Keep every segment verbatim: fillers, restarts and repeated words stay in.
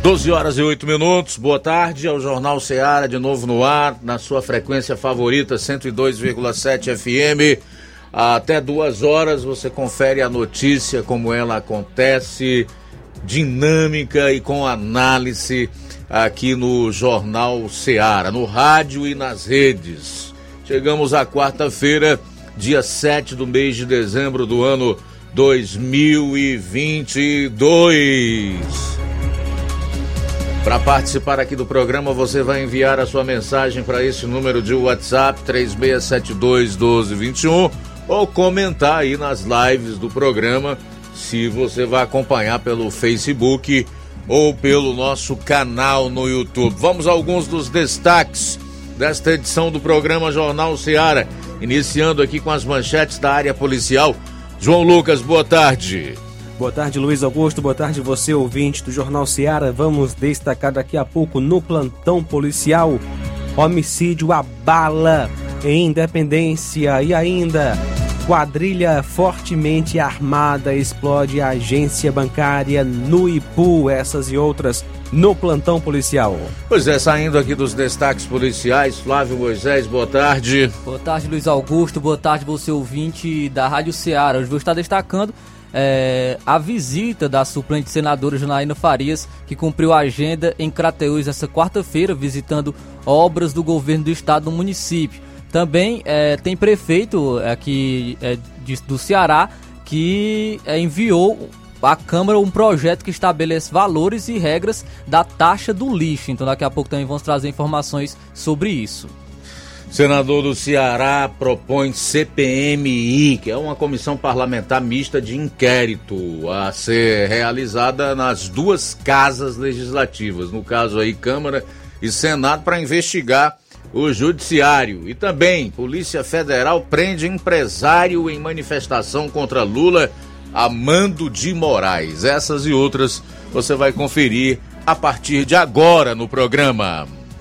doze horas e oito minutos, boa tarde ao Jornal Ceará, de novo no ar, na sua frequência favorita, cento e dois vírgula sete F M. Até duas horas você confere a notícia, como ela acontece, dinâmica e com análise aqui no Jornal Ceará, no rádio e nas redes. Chegamos à quarta-feira, dia sete do mês de dezembro do ano dois mil e vinte e dois. Para participar aqui do programa, você vai enviar a sua mensagem para esse número de WhatsApp, três seis sete dois um dois dois um, ou comentar aí nas lives do programa, se você vai acompanhar pelo Facebook ou pelo nosso canal no YouTube. Vamos a alguns dos destaques desta edição do programa Jornal Ceará, iniciando aqui com as manchetes da área policial. João Lucas, boa tarde. Boa tarde, Luiz Augusto. Boa tarde, você ouvinte do Jornal Ceará. Vamos destacar daqui a pouco no plantão policial: homicídio à bala em Independência. E ainda, quadrilha fortemente armada explode a agência bancária no Ipu. Essas e outras no plantão policial. Pois é, saindo aqui dos destaques policiais, Flávio Moisés, boa tarde. Boa tarde, Luiz Augusto. Boa tarde, você ouvinte da Rádio Ceará. Hoje vou estar destacando É, a visita da suplente senadora Janaína Farias, que cumpriu a agenda em Crateús essa quarta-feira, visitando obras do governo do estado no município. Também é, tem prefeito aqui é, de, do Ceará que é, enviou à Câmara um projeto que estabelece valores e regras da taxa do lixo. Então daqui a pouco também vamos trazer informações sobre isso. Senador do Ceará propõe C P M I, que é uma comissão parlamentar mista de inquérito, a ser realizada nas duas casas legislativas, no caso aí Câmara e Senado, para investigar o judiciário. E também, Polícia Federal prende empresário em manifestação contra Lula a mando de Moraes. Essas e outras você vai conferir a partir de agora no programa.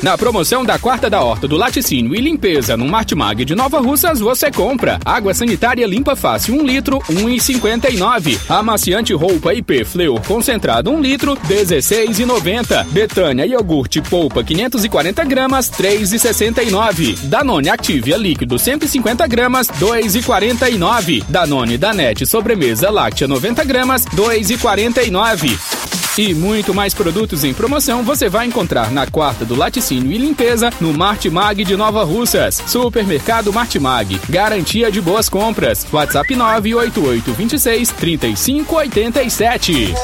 Na promoção da quarta da horta do laticínio e limpeza no Martimag de Nova Russas, você compra água sanitária limpa fácil um litro, um real e cinquenta e nove centavos. Amaciante roupa I P Fleur concentrado um litro, dezesseis reais e noventa centavos. Betânia iogurte polpa quinhentos e quarenta gramas, três reais e sessenta e nove centavos. Danone Activia líquido cento e cinquenta gramas, dois reais e quarenta e nove centavos. Danone Danete sobremesa láctea noventa gramas, dois reais e quarenta e nove centavos. E muito mais produtos em promoção você vai encontrar na quarta do laticínio e limpeza no Martimag de Nova Russas. Supermercado Martimag, garantia de boas compras. WhatsApp nove oito oito dois seis três cinco oito sete.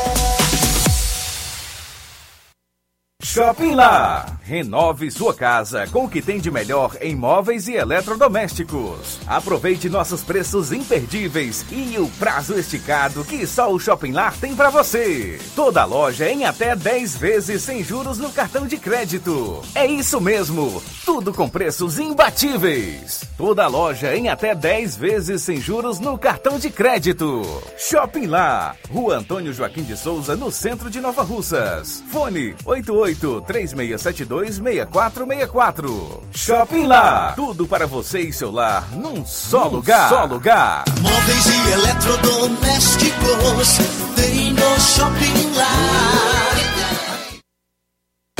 Shopping Lá. Renove sua casa com o que tem de melhor em móveis e eletrodomésticos. Aproveite nossos preços imperdíveis e o prazo esticado que só o Shopping Lar tem para você. Toda loja em até dez vezes sem juros no cartão de crédito. É isso mesmo, tudo com preços imbatíveis. Toda loja em até dez vezes sem juros no cartão de crédito. Shopping Lar, Rua Antônio Joaquim de Souza, no centro de Nova Russas. Fone oito oito três seis sete dois. dois seis quatro seis quatro. Shopping Lá. Tudo para você e seu lar num só num lugar. Só lugar. Móveis e eletrodomésticos tem no Shopping Lá.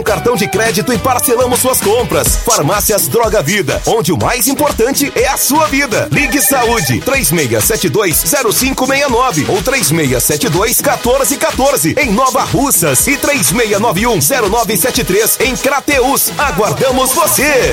cartão cartão de crédito e parcelamos suas compras. Farmácias Droga Vida, onde o mais importante é a sua vida. Ligue Saúde, três seis sete dois zero cinco seis nove ou três seis sete dois um quatro um quatro em Nova Russas e três seis nove um zero nove sete três em Crateús. Aguardamos você!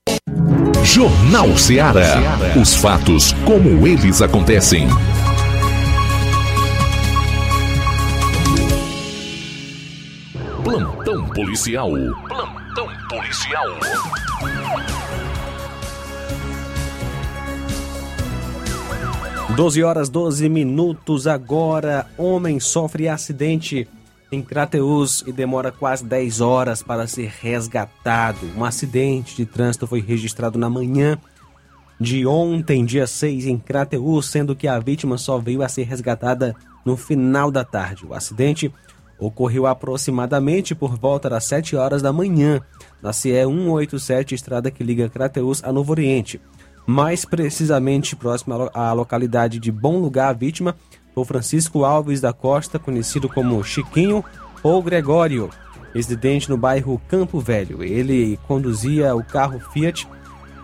Jornal Ceará. Os fatos como eles acontecem. Plantão policial. Plantão policial. doze horas, doze minutos agora. Homem sofre acidente em Crateús e demora quase dez horas para ser resgatado. Um acidente de trânsito foi registrado na manhã de ontem, dia seis, em Crateús, sendo que a vítima só veio a ser resgatada no final da tarde. O acidente ocorreu aproximadamente por volta das sete horas da manhã, na C E cento e oitenta e sete, estrada que liga Crateús a Novo Oriente. Mais precisamente, próximo à localidade de Bom Lugar, a vítima foi Francisco Alves da Costa, conhecido como Chiquinho ou Gregório, residente no bairro Campo Velho. Ele conduzia o carro Fiat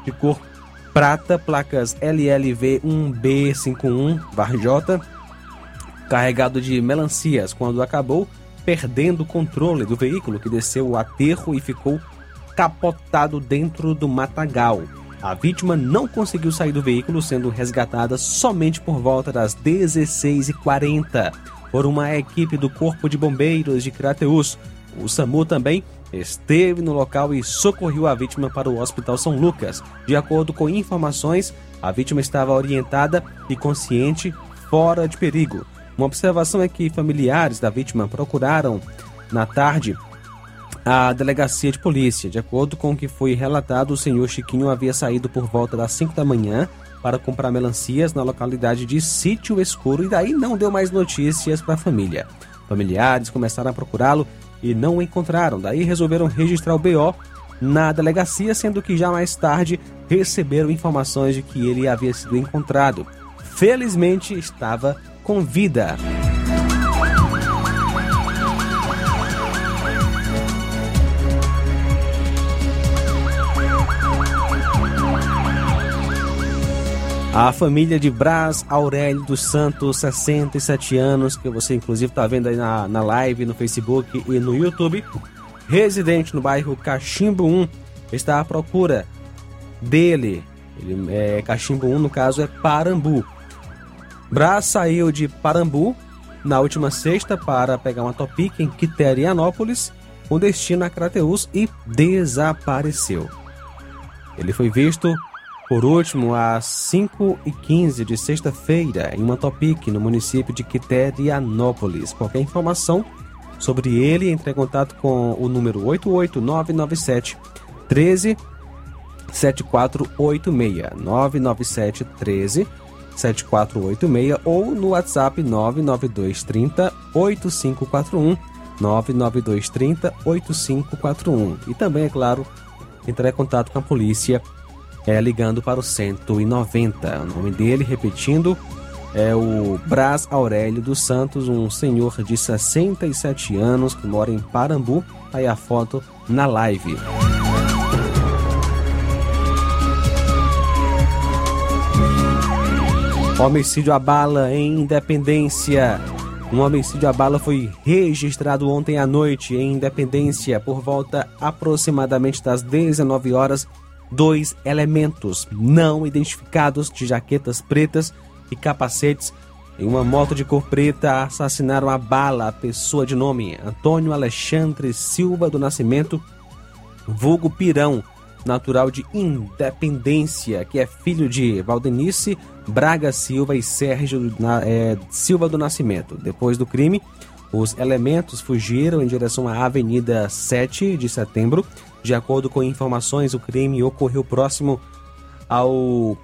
de cor prata, placas L L V um B cinco um J, carregado de melancias, quando acabou perdendo o controle do veículo, que desceu o aterro e ficou capotado dentro do matagal. A vítima não conseguiu sair do veículo, sendo resgatada somente por volta das dezesseis e quarenta por uma equipe do Corpo de Bombeiros de Crateús. O SAMU também esteve no local e socorreu a vítima para o Hospital São Lucas. De acordo com informações, a vítima estava orientada e consciente, fora de perigo. Uma observação é que familiares da vítima procuraram, na tarde, a delegacia de polícia. De acordo com o que foi relatado, o senhor Chiquinho havia saído por volta das cinco da manhã para comprar melancias na localidade de Sítio Escuro e daí não deu mais notícias para a família. Familiares começaram a procurá-lo e não o encontraram. Daí resolveram registrar o B O na delegacia, sendo que já mais tarde receberam informações de que ele havia sido encontrado. Felizmente, estava com vida. A família de Braz Aurélio dos Santos, sessenta e sete anos, que você inclusive está vendo aí na, na live, no Facebook e no YouTube, residente no bairro Cachimbo um, está à procura dele. Ele, é, Cachimbo um, no caso, é Parambu. Braz saiu de Parambu na última sexta para pegar uma Topic em Quiterianópolis, com destino a Crateús, e desapareceu. Ele foi visto por último, às cinco e quinze de sexta-feira, em uma Topic, no município de Quiterianópolis. Qualquer informação sobre ele, entre em contato com o número oito oito nove nove sete um três sete quatro oito seis, nove nove sete um três sete quatro oito seis, ou no WhatsApp nove nove dois três zero oito cinco quatro um, nove nove dois três zero oito cinco quatro um. E também, é claro, entrar em contato com a polícia, É, ligando para o cento e noventa. O nome dele, repetindo, é o Braz Aurélio dos Santos, um senhor de sessenta e sete anos que mora em Parambu. Aí a foto na live. Homicídio à bala em Independência. Um homicídio à bala foi registrado ontem à noite em Independência, por volta aproximadamente das dezenove horas. Dois elementos não identificados de jaquetas pretas e capacetes em uma moto de cor preta assassinaram a bala a pessoa de nome Antônio Alexandre Silva do Nascimento, vulgo Pirão, natural de Independência, que é filho de Valdenice Braga Silva e Sérgio é, Silva do Nascimento. Depois do crime, Os elementos fugiram em direção à Avenida sete de setembro. De acordo com informações, o crime ocorreu próximo ao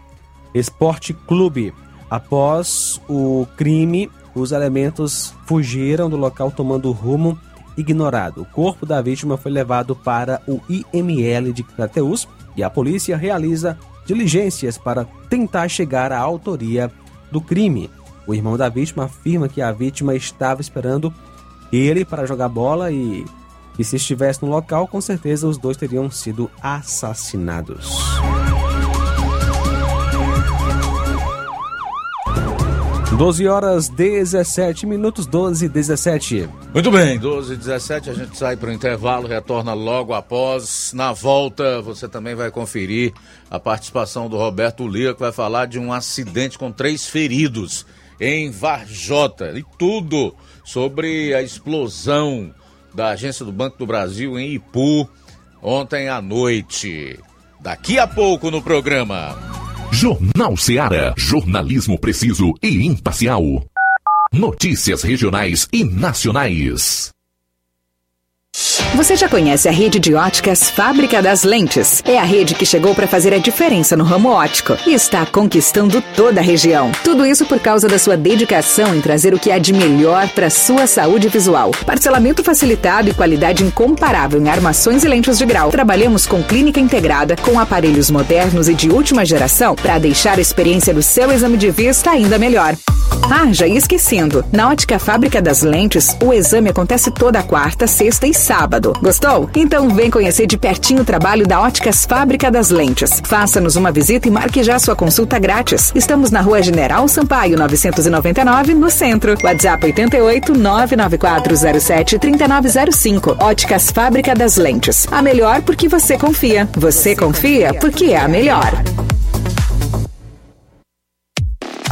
Esporte Clube. Após o crime, os elementos fugiram do local tomando rumo ignorado. O corpo da vítima foi levado para o I M L de Crateús e a polícia realiza diligências para tentar chegar à autoria do crime. O irmão da vítima afirma que a vítima estava esperando ele para jogar bola e que se estivesse no local, com certeza os dois teriam sido assassinados. doze horas dezessete minutos, doze e dezessete. Muito bem, doze e dezessete, a gente sai para o intervalo, retorna logo após. Na volta, você também vai conferir a participação do Roberto Lira, que vai falar de um acidente com três feridos em Varjota. E tudo sobre a explosão da agência do Banco do Brasil em Ipu ontem à noite. Daqui a pouco no programa. Jornal Ceará. Jornalismo preciso e imparcial. Notícias regionais e nacionais. Você já conhece a rede de óticas Fábrica das Lentes? É a rede que chegou para fazer a diferença no ramo óptico e está conquistando toda a região. Tudo isso por causa da sua dedicação em trazer o que há de melhor para sua saúde visual. Parcelamento facilitado e qualidade incomparável em armações e lentes de grau. Trabalhamos com clínica integrada, com aparelhos modernos e de última geração para deixar a experiência do seu exame de vista ainda melhor. Ah, já ia esquecendo. Na ótica Fábrica das Lentes, o exame acontece toda quarta, sexta e sábado. Gostou? Então vem conhecer de pertinho o trabalho da Óticas Fábrica das Lentes. Faça-nos uma visita e marque já sua consulta grátis. Estamos na Rua General Sampaio, novecentos e noventa e nove, no centro. WhatsApp oito oito nove nove quatro zero sete três nove zero cinco. Óticas Fábrica das Lentes. A melhor porque você confia. Você confia porque é a melhor.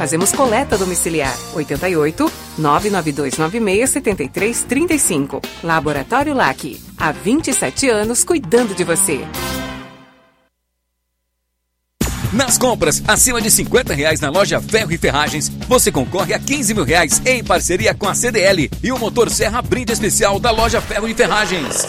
Fazemos coleta domiciliar. oito oito nove nove dois nove seis sete três três cinco. Laboratório L A C. Há vinte e sete anos cuidando de você. Nas compras acima de cinquenta reais na loja Ferro e Ferragens, você concorre a quinze mil reais em parceria com a C D L e o motor Serra Brinde Especial da loja Ferro e Ferragens.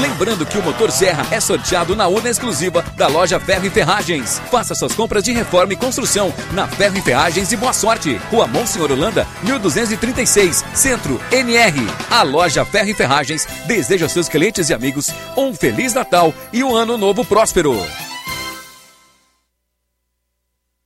Lembrando que o motor Serra é sorteado na urna exclusiva da loja Ferro e Ferragens. Faça suas compras de reforma e construção na Ferro e Ferragens e boa sorte. Rua Monsenhor Holanda, mil duzentos e trinta e seis, Centro, N R. A loja Ferro e Ferragens deseja aos seus clientes e amigos um Feliz Natal e um Ano Novo Próspero.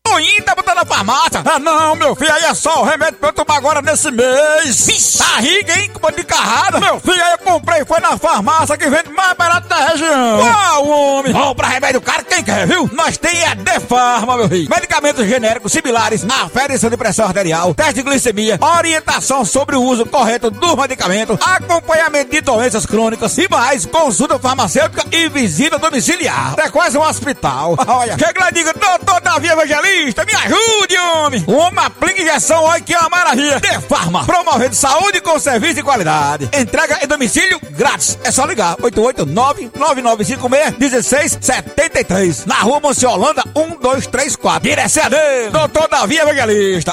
Bonita, botando na farmácia. Ah não, meu filho, aí é só o remédio pra eu tomar agora nesse mês. Vixe. Barriga, hein, com de carrada. Meu filho, aí eu comprei, foi na farmácia que vende mais barato da região. Uau, homem. Bom, pra remédio caro, quem quer, viu? Nós tem a Defarma, meu filho. Medicamentos genéricos similares, aferição de pressão arterial, teste de glicemia, orientação sobre o uso correto do medicamento, acompanhamento de doenças crônicas e mais, consulta farmacêutica e visita domiciliar. É quase um hospital. Olha, chega lá e diga, doutor Davi Evangelista, me ajude, homem. Uma aplica injeção, olha que é uma maravilha. Defarma, promovendo saúde com serviço de qualidade. Entrega em domicílio grátis. É só ligar, oito oito nove, nove nove cinco seis, um seis sete três. Na rua Monsenhor Holanda, um dois três quatro. Direção a Deus, doutor Davi Evangelista.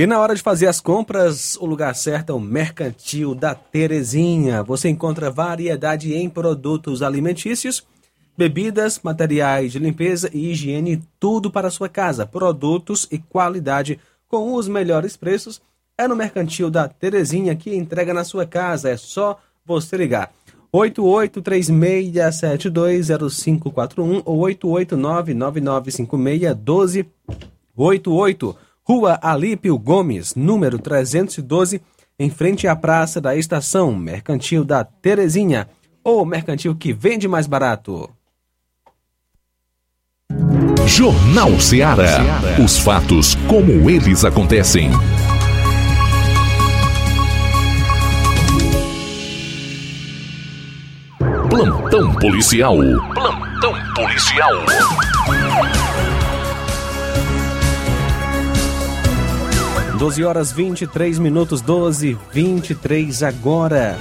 E na hora de fazer as compras, o lugar certo é o Mercantil da Terezinha. Você encontra variedade em produtos alimentícios, bebidas, materiais de limpeza e higiene, tudo para a sua casa. Produtos e qualidade com os melhores preços é no Mercantil da Terezinha, que entrega na sua casa. É só você ligar. oito oito três seis sete dois zero cinco quatro um ou oito oito nove, nove nove cinco seis, um dois oito oito. Rua Alípio Gomes, número trezentos e doze, em frente à Praça da Estação. Mercantil da Terezinha, ou mercantil que vende mais barato. Jornal Ceará. Os fatos como eles acontecem. Plantão policial. Plantão policial. doze horas vinte e três minutos, doze e vinte e três agora.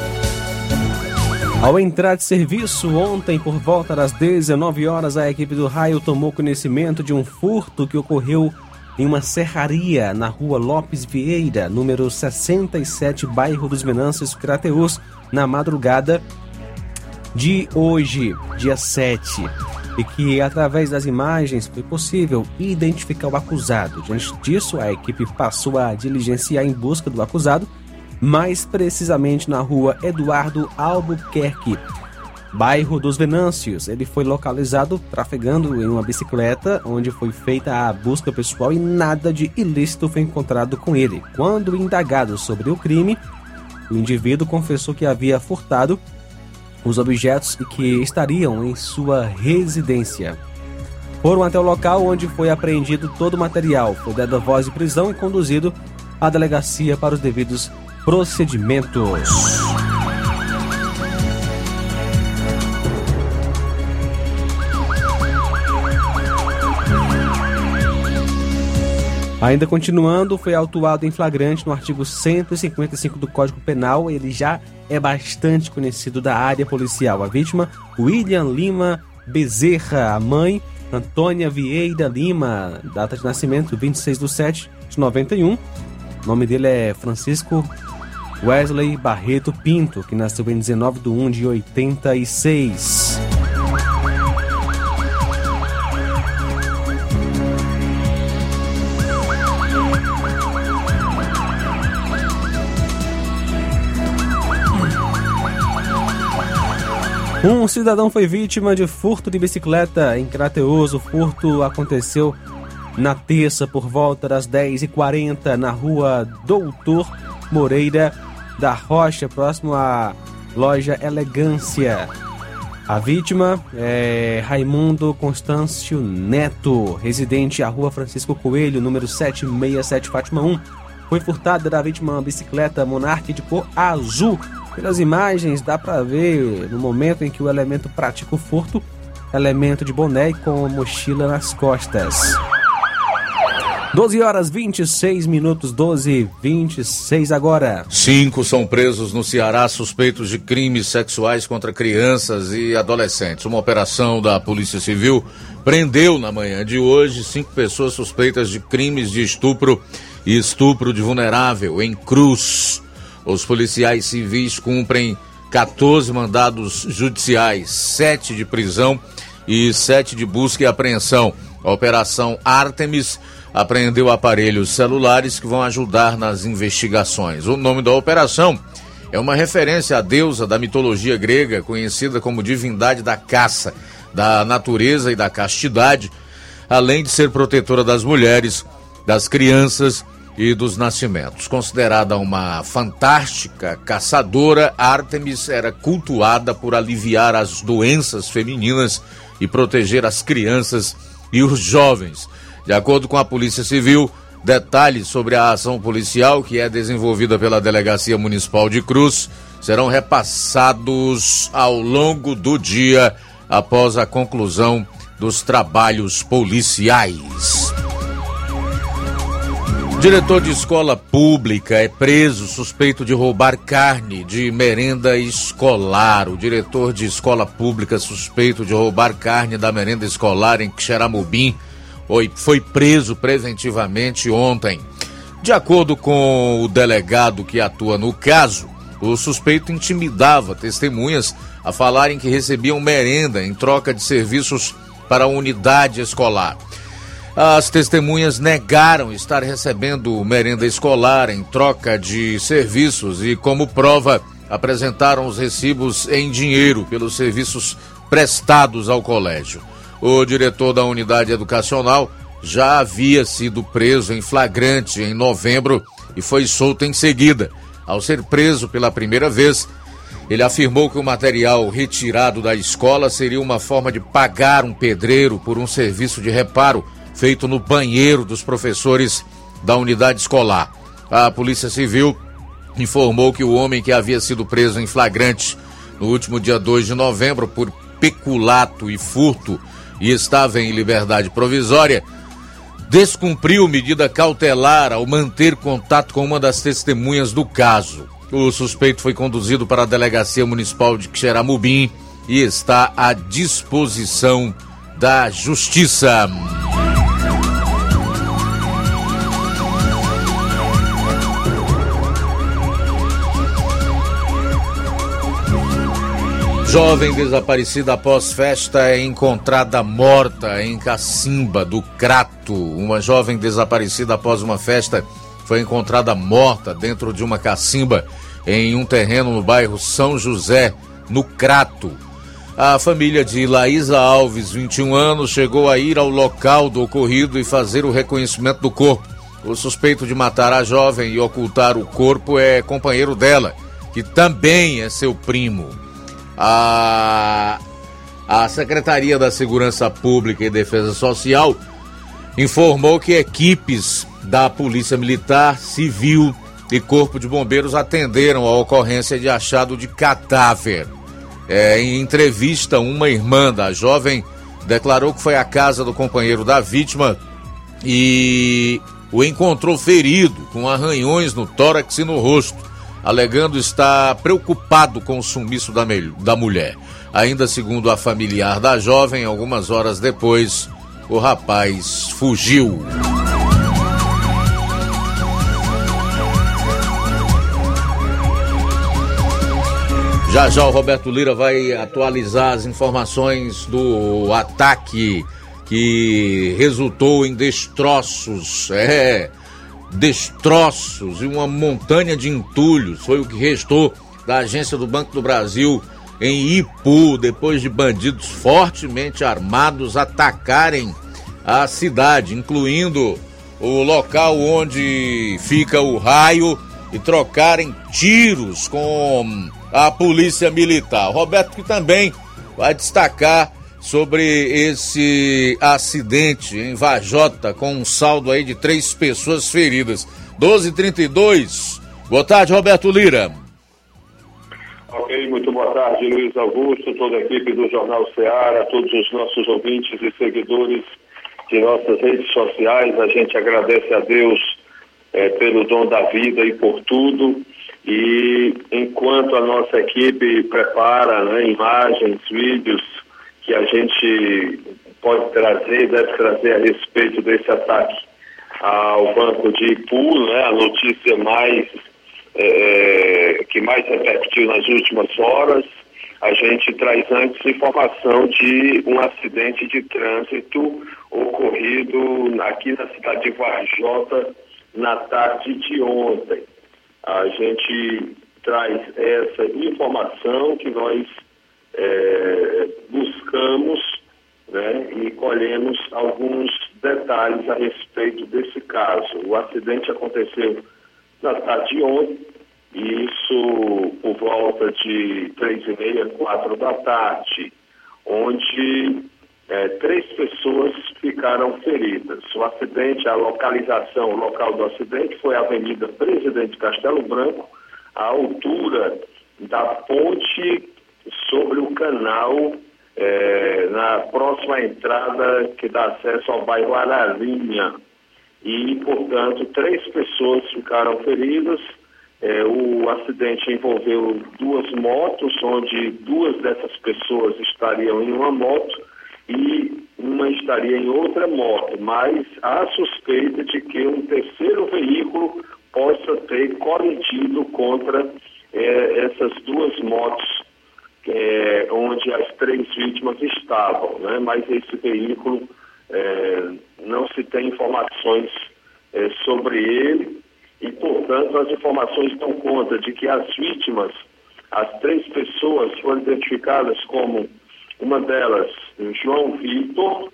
Ao entrar de serviço ontem por volta das dezenove horas, a equipe do raio tomou conhecimento de um furto que ocorreu em uma serraria na rua Lopes Vieira, número sessenta e sete, bairro dos Venâncios, Crateús, na madrugada de hoje, dia sete. E que, através das imagens, foi possível identificar o acusado. Diante disso, a equipe passou a diligenciar em busca do acusado, mais precisamente na rua Eduardo Albuquerque, bairro dos Venâncios. Ele foi localizado trafegando em uma bicicleta, onde foi feita a busca pessoal e nada de ilícito foi encontrado com ele. Quando indagado sobre o crime, o indivíduo confessou que havia furtado os objetos que estariam em sua residência. Foram até o local, onde foi apreendido todo o material, foi dado voz de prisão e conduzido à delegacia para os devidos procedimentos. Ainda continuando, foi autuado em flagrante no artigo cento e cinquenta e cinco do Código Penal. Ele já é bastante conhecido da área policial. A vítima, William Lima Bezerra. A mãe, Antônia Vieira Lima. Data de nascimento, vinte e seis de sete de noventa e um. O nome dele é Francisco Wesley Barreto Pinto, que nasceu em dezenove de um de oitenta e seis. Um cidadão foi vítima de furto de bicicleta em Crateús. O furto aconteceu na terça por volta das dez e quarenta na rua Doutor Moreira da Rocha, próximo à loja Elegância. A vítima é Raimundo Constâncio Neto, residente à rua Francisco Coelho, número setecentos e sessenta e sete, Fátima um, Foi furtada da vítima uma bicicleta Monarch de cor azul. Pelas imagens dá para ver no momento em que o elemento pratica o furto, elemento de boné com a mochila nas costas. doze horas vinte e seis minutos, doze e vinte e seis agora. Cinco são presos no Ceará suspeitos de crimes sexuais contra crianças e adolescentes. Uma operação da Polícia Civil prendeu na manhã de hoje cinco pessoas suspeitas de crimes de estupro e estupro de vulnerável em Cruz. Os policiais civis cumprem quatorze mandados judiciais, sete de prisão e sete de busca e apreensão. A Operação Artemis apreendeu aparelhos celulares que vão ajudar nas investigações. O nome da operação é uma referência à deusa da mitologia grega, conhecida como divindade da caça, da natureza e da castidade, além de ser protetora das mulheres, das crianças e dos nascimentos. Considerada uma fantástica caçadora, Ártemis era cultuada por aliviar as doenças femininas e proteger as crianças e os jovens. De acordo com a Polícia Civil, detalhes sobre a ação policial, que é desenvolvida pela Delegacia Municipal de Cruz, serão repassados ao longo do dia após a conclusão dos trabalhos policiais. Diretor de escola pública é preso suspeito de roubar carne de merenda escolar. O diretor de escola pública suspeito de roubar carne da merenda escolar em Xeramobim foi preso preventivamente ontem. De acordo com o delegado que atua no caso, o suspeito intimidava testemunhas a falarem que recebiam merenda em troca de serviços para a unidade escolar. As testemunhas negaram estar recebendo merenda escolar em troca de serviços e, como prova, apresentaram os recibos em dinheiro pelos serviços prestados ao colégio. O diretor da unidade educacional já havia sido preso em flagrante em novembro e foi solto em seguida. Ao ser preso pela primeira vez, ele afirmou que o material retirado da escola seria uma forma de pagar um pedreiro por um serviço de reparo feito no banheiro dos professores da unidade escolar. A Polícia Civil informou que o homem, que havia sido preso em flagrante no último dia dois de novembro por peculato e furto e estava em liberdade provisória, descumpriu medida cautelar ao manter contato com uma das testemunhas do caso. O suspeito foi conduzido para a Delegacia Municipal de Xeramobim e está à disposição da Justiça. Jovem desaparecida após festa é encontrada morta em Cacimba do Crato. Uma jovem desaparecida após uma festa foi encontrada morta dentro de uma cacimba em um terreno no bairro São José, no Crato. A família de Laísa Alves, vinte e um anos, chegou a ir ao local do ocorrido e fazer o reconhecimento do corpo. O suspeito de matar a jovem e ocultar o corpo é companheiro dela, que também é seu primo. A, a Secretaria da Segurança Pública e Defesa Social informou que equipes da Polícia Militar, Civil e Corpo de Bombeiros atenderam a ocorrência de achado de cadáver. É, em entrevista, uma irmã da jovem declarou que foi à casa do companheiro da vítima e o encontrou ferido, com arranhões no tórax e no rosto, alegando estar preocupado com o sumiço da, me- da mulher. Ainda segundo a familiar da jovem, algumas horas depois, o rapaz fugiu. Já já o Roberto Lira vai atualizar as informações do ataque que resultou em destroços, é... destroços e uma montanha de entulhos foi o que restou da agência do Banco do Brasil em Ipu, depois de bandidos fortemente armados atacarem a cidade, incluindo o local onde fica o raio, e trocarem tiros com a polícia militar. Roberto, que também vai destacar sobre esse acidente em Vajota, com um saldo aí de três pessoas feridas. doze e trinta e dois. Boa tarde, Roberto Lira. Ok, muito boa tarde, Luiz Augusto, toda a equipe do Jornal Ceará, todos os nossos ouvintes e seguidores de nossas redes sociais. A gente agradece a Deus eh, pelo dom da vida e por tudo. E enquanto a nossa equipe prepara, né, imagens, vídeos que a gente pode trazer, deve trazer a respeito desse ataque ao banco de Ipu, né, a notícia mais, é, que mais repercutiu nas últimas horas, a gente traz antes informação de um acidente de trânsito ocorrido aqui na cidade de Vajota na tarde de ontem. A gente traz essa informação que nós É, buscamos, né, e colhemos alguns detalhes a respeito desse caso. O acidente aconteceu na tarde de ontem, e isso por volta de três e meia, quatro da tarde, onde é, três pessoas ficaram feridas. O acidente, a localização, o local do acidente foi a Avenida Presidente Castelo Branco, à altura da ponte sobre o canal, é, na próxima entrada que dá acesso ao bairro Ararinha. E, portanto, três pessoas ficaram feridas. É, o acidente envolveu duas motos, onde duas dessas pessoas estariam em uma moto e uma estaria em outra moto, mas há suspeita de que um terceiro veículo possa ter colidido contra é, essas duas motos, É, onde as três vítimas estavam, né? Mas esse veículo, é, não se tem informações é, sobre ele, e, portanto, as informações dão conta de que as vítimas, as três pessoas, foram identificadas como, uma delas, o João Vitor.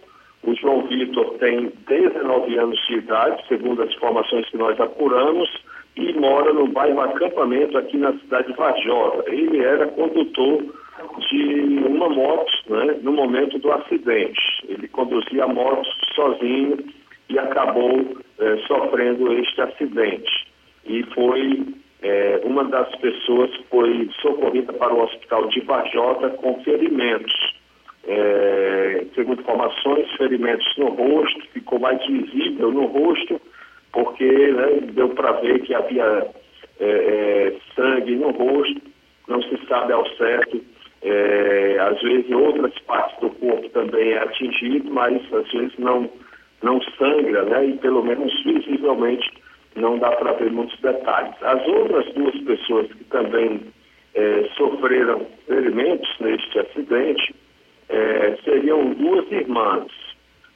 O João Vitor tem dezenove anos de idade, segundo as informações que nós apuramos, e mora no bairro Acampamento, aqui na cidade de Vajota. Ele era condutor de uma moto, né, no momento do acidente. Ele conduzia a moto sozinho e acabou eh, sofrendo este acidente. E foi eh, uma das pessoas que foi socorrida para o hospital de Vajota com ferimentos. Eh, segundo informações, ferimentos no rosto, ficou mais visível no rosto, porque, né, deu para ver que havia é, é, sangue no rosto. Não se sabe ao certo, é, às vezes outras partes do corpo também é atingido, mas às vezes não, não sangra, né, e pelo menos visivelmente não dá para ver muitos detalhes. As outras duas pessoas que também é, sofreram ferimentos neste acidente é, seriam duas irmãs.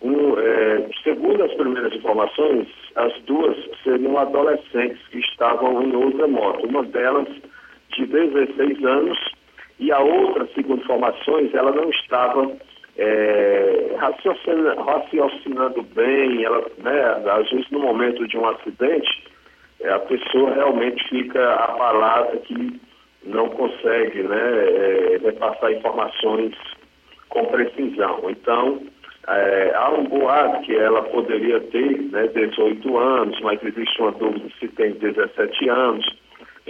Um, é, segundo as primeiras informações, as duas seriam adolescentes que estavam em outra moto, uma delas de dezesseis anos, e a outra, segundo informações, ela não estava é, raciocinando, raciocinando bem. Ela, né, às vezes no momento de um acidente, é, a pessoa realmente fica abalada, que não consegue, né, é, repassar informações com precisão. Então, É, há um boato que ela poderia ter, né, dezoito anos, mas existe uma dúvida se tem dezessete anos.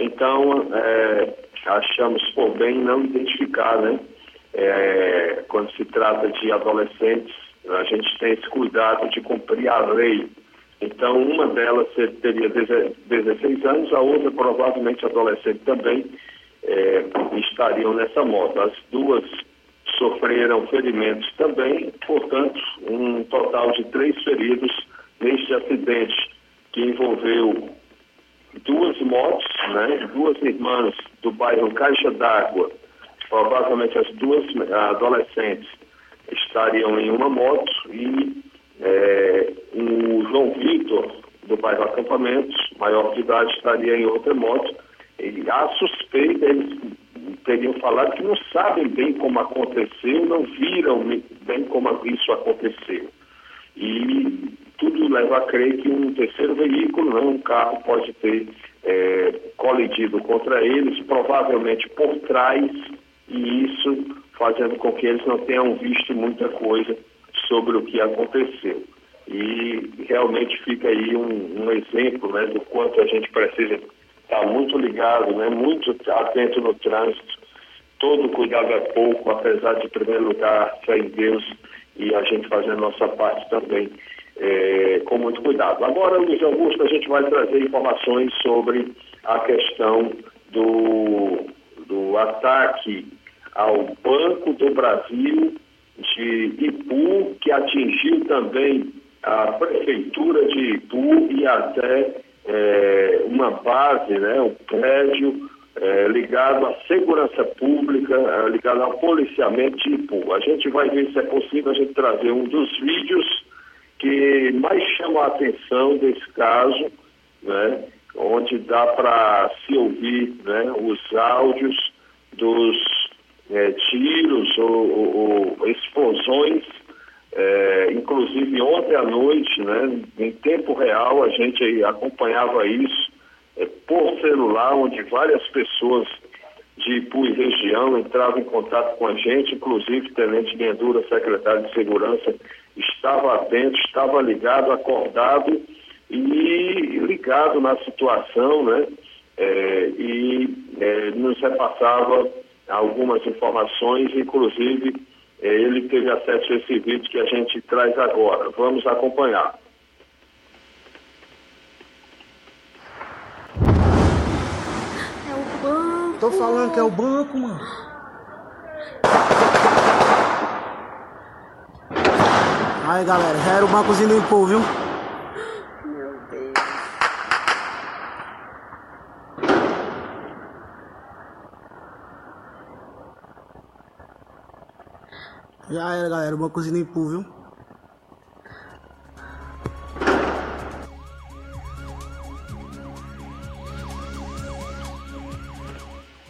Então, é, achamos por bem não identificar, né? É, quando se trata de adolescentes, a gente tem esse cuidado de cumprir a lei. Então, uma delas teria dezesseis anos, a outra provavelmente adolescente também, é, estariam nessa moto. As duas sofreram ferimentos também, portanto, um total de três feridos neste acidente que envolveu duas motos, né, duas irmãs do bairro Caixa d'Água. Provavelmente as duas adolescentes estariam em uma moto, e é, o João Vitor, do bairro Acampamento, maior de idade, estaria em outra moto. E há suspeita, eles teriam falado que não sabem bem como aconteceu, não viram bem como isso aconteceu. E tudo leva a crer que um terceiro veículo, não, um carro, pode ter é, colidido contra eles, provavelmente por trás, e isso fazendo com que eles não tenham visto muita coisa sobre o que aconteceu. E realmente fica aí um, um exemplo, né, do quanto a gente precisa estar muito ligado, né, muito atento no trânsito. Todo cuidado é pouco, apesar de, em primeiro lugar, fé em Deus e a gente fazer a nossa parte também é, com muito cuidado. Agora, Luiz Augusto, a gente vai trazer informações sobre a questão do, do ataque ao Banco do Brasil de Ipu, que atingiu também a prefeitura de Ipu e até é, uma base, né, um prédio é, ligado à segurança pública, é, ligado ao policiamento de Ipu. A gente vai ver se é possível a gente trazer um dos vídeos que mais chama a atenção desse caso, né, onde dá para se ouvir, né, os áudios dos é, tiros ou, ou explosões. É, inclusive ontem à noite, né, em tempo real, a gente acompanhava isso é, por celular, onde várias pessoas de Ipu e região entravam em contato com a gente, inclusive o Tenente Mendura, secretário de Segurança, estava atento, estava ligado, acordado e ligado na situação, né, é, e é, nos repassava algumas informações, inclusive ele teve acesso a esse vídeo que a gente traz agora. Vamos acompanhar. É o banco. Tô falando que é o banco, mano. Aí, galera, já era o bancozinho do povo, viu? Meu Deus. Já era, galera, uma cozinha em pool, viu?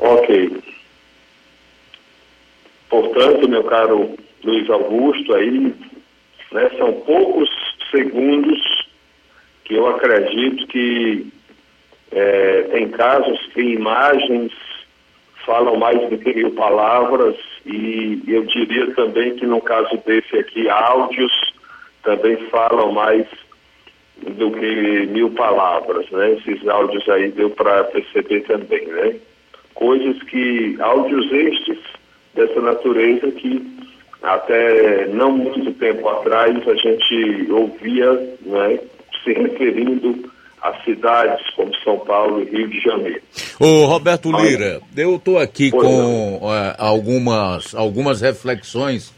Ok. Portanto, meu caro Luiz Augusto, aí, né, são poucos segundos que eu acredito que é, tem casos que imagens falam mais do que mil palavras. E eu diria também que no caso desse aqui, áudios também falam mais do que mil palavras, né? Esses áudios aí deu para perceber também, né? Coisas que, áudios estes dessa natureza que até não muito tempo atrás a gente ouvia, né, se referindo as cidades como São Paulo e Rio de Janeiro. Ô Roberto Lira, eu estou aqui pois com é, algumas, algumas reflexões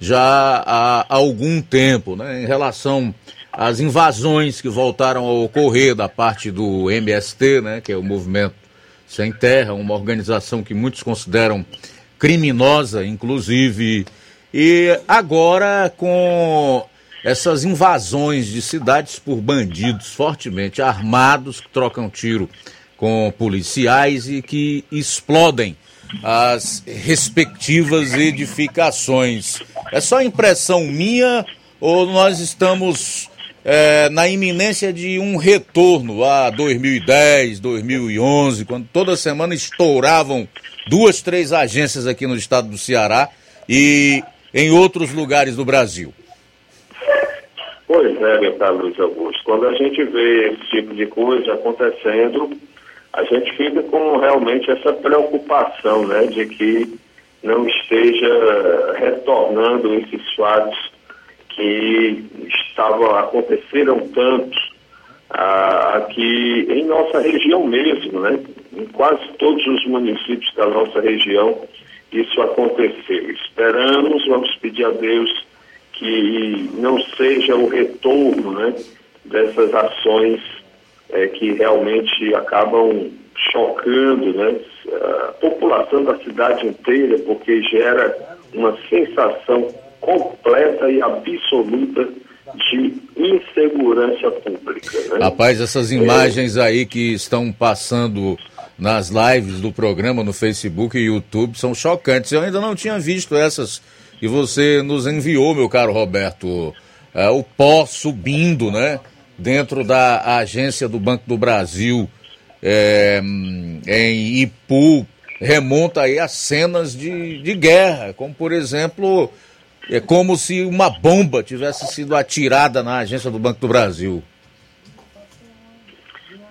já há algum tempo, né, em relação às invasões que voltaram a ocorrer da parte do M S T, né, que é o Movimento Sem Terra, uma organização que muitos consideram criminosa, inclusive, e agora com essas invasões de cidades por bandidos fortemente armados que trocam tiro com policiais e que explodem as respectivas edificações. É só impressão minha ou nós estamos é, na iminência de um retorno a dois mil e dez, dois mil e onze, quando toda semana estouravam duas, três agências aqui no estado do Ceará e em outros lugares do Brasil? Pois é, meu caro Luiz Augusto, quando a gente vê esse tipo de coisa acontecendo, a gente fica com realmente essa preocupação, né, de que não esteja retornando esses fatos que estavam, aconteceram tanto ah, aqui em nossa região mesmo, né, em quase todos os municípios da nossa região isso aconteceu. Esperamos, vamos pedir a Deus que não seja o retorno, né, dessas ações é, que realmente acabam chocando, né, a população da cidade inteira, porque gera uma sensação completa e absoluta de insegurança pública, né? Rapaz, essas imagens é... aí que estão passando nas lives do programa no Facebook e YouTube são chocantes. Eu ainda não tinha visto essas e você nos enviou, meu caro Roberto, é, o pó subindo, né, dentro da agência do Banco do Brasil, é, em Ipu, remonta aí a cenas de, de guerra, como por exemplo, é como se uma bomba tivesse sido atirada na agência do Banco do Brasil.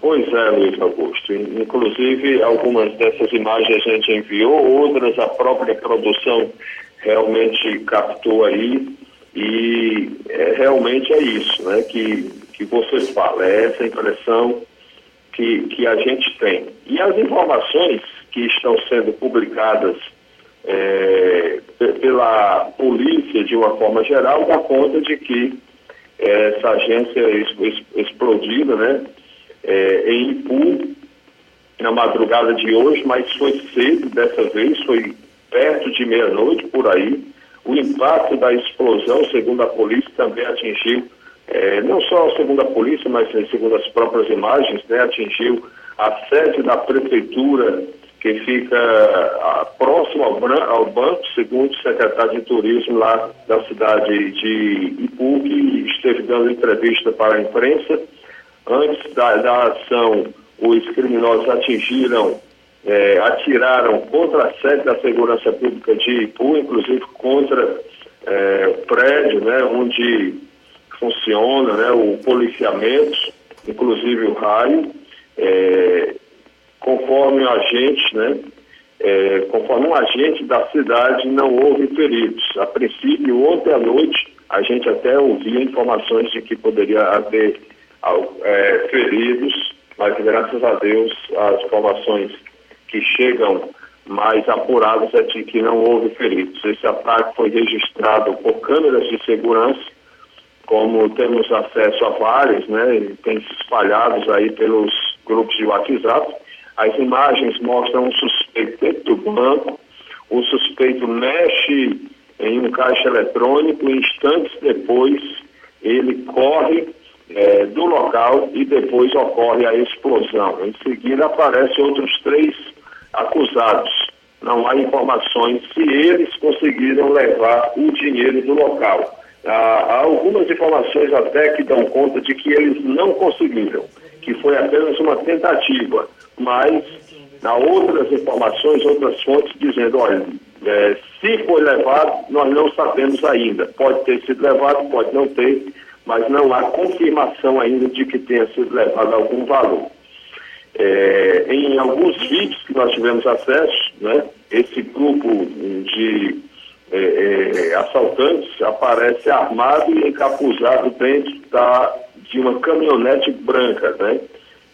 Pois é, Luiz Augusto. Inclusive, algumas dessas imagens a gente enviou, outras a própria produção realmente captou aí, e é, realmente é isso, né, que, que você fala, é essa impressão que, que a gente tem. E as informações que estão sendo publicadas é, pela polícia, de uma forma geral, dá conta de que é, essa agência explodida, né, É, em Ipu, na madrugada de hoje, mas foi cedo dessa vez, foi perto de meia-noite, por aí. O impacto da explosão, segundo a polícia, também atingiu, é, não só segundo a polícia, mas segundo as próprias imagens, né, atingiu a sede da prefeitura, que fica a, próximo ao, ao banco, segundo o secretário de turismo lá da cidade de Ipu, que esteve dando entrevista para a imprensa. Antes da, da ação, os criminosos atingiram, é, atiraram contra a sede da segurança pública de Ipu, inclusive contra é, o prédio, né, onde funciona, né, o policiamento, inclusive o raio, é, conforme o agente, né, é, conforme um agente da cidade, não houve feridos. A princípio, ontem à noite, a gente até ouvia informações de que poderia haver Ao, é, feridos, mas graças a Deus as informações que chegam mais apuradas é de que não houve feridos. Esse ataque foi registrado por câmeras de segurança, como temos acesso a vários, né, e tem se espalhados aí pelos grupos de WhatsApp. As imagens mostram um suspeito dentro do banco, o suspeito mexe em um caixa eletrônico, instantes depois ele corre É, do local e depois ocorre a explosão. Em seguida aparecem outros três acusados. Não há informações se eles conseguiram levar o dinheiro do local. Há, há algumas informações até que dão conta de que eles não conseguiram, que foi apenas uma tentativa, mas há outras informações, outras fontes dizendo, olha, é, se foi levado, nós não sabemos ainda. Pode ter sido levado, pode não ter, mas não há confirmação ainda de que tenha sido levado algum valor. É, em alguns vídeos que nós tivemos acesso, né, esse grupo de é, é, assaltantes aparece armado e encapuzado dentro da, de uma caminhonete branca, né?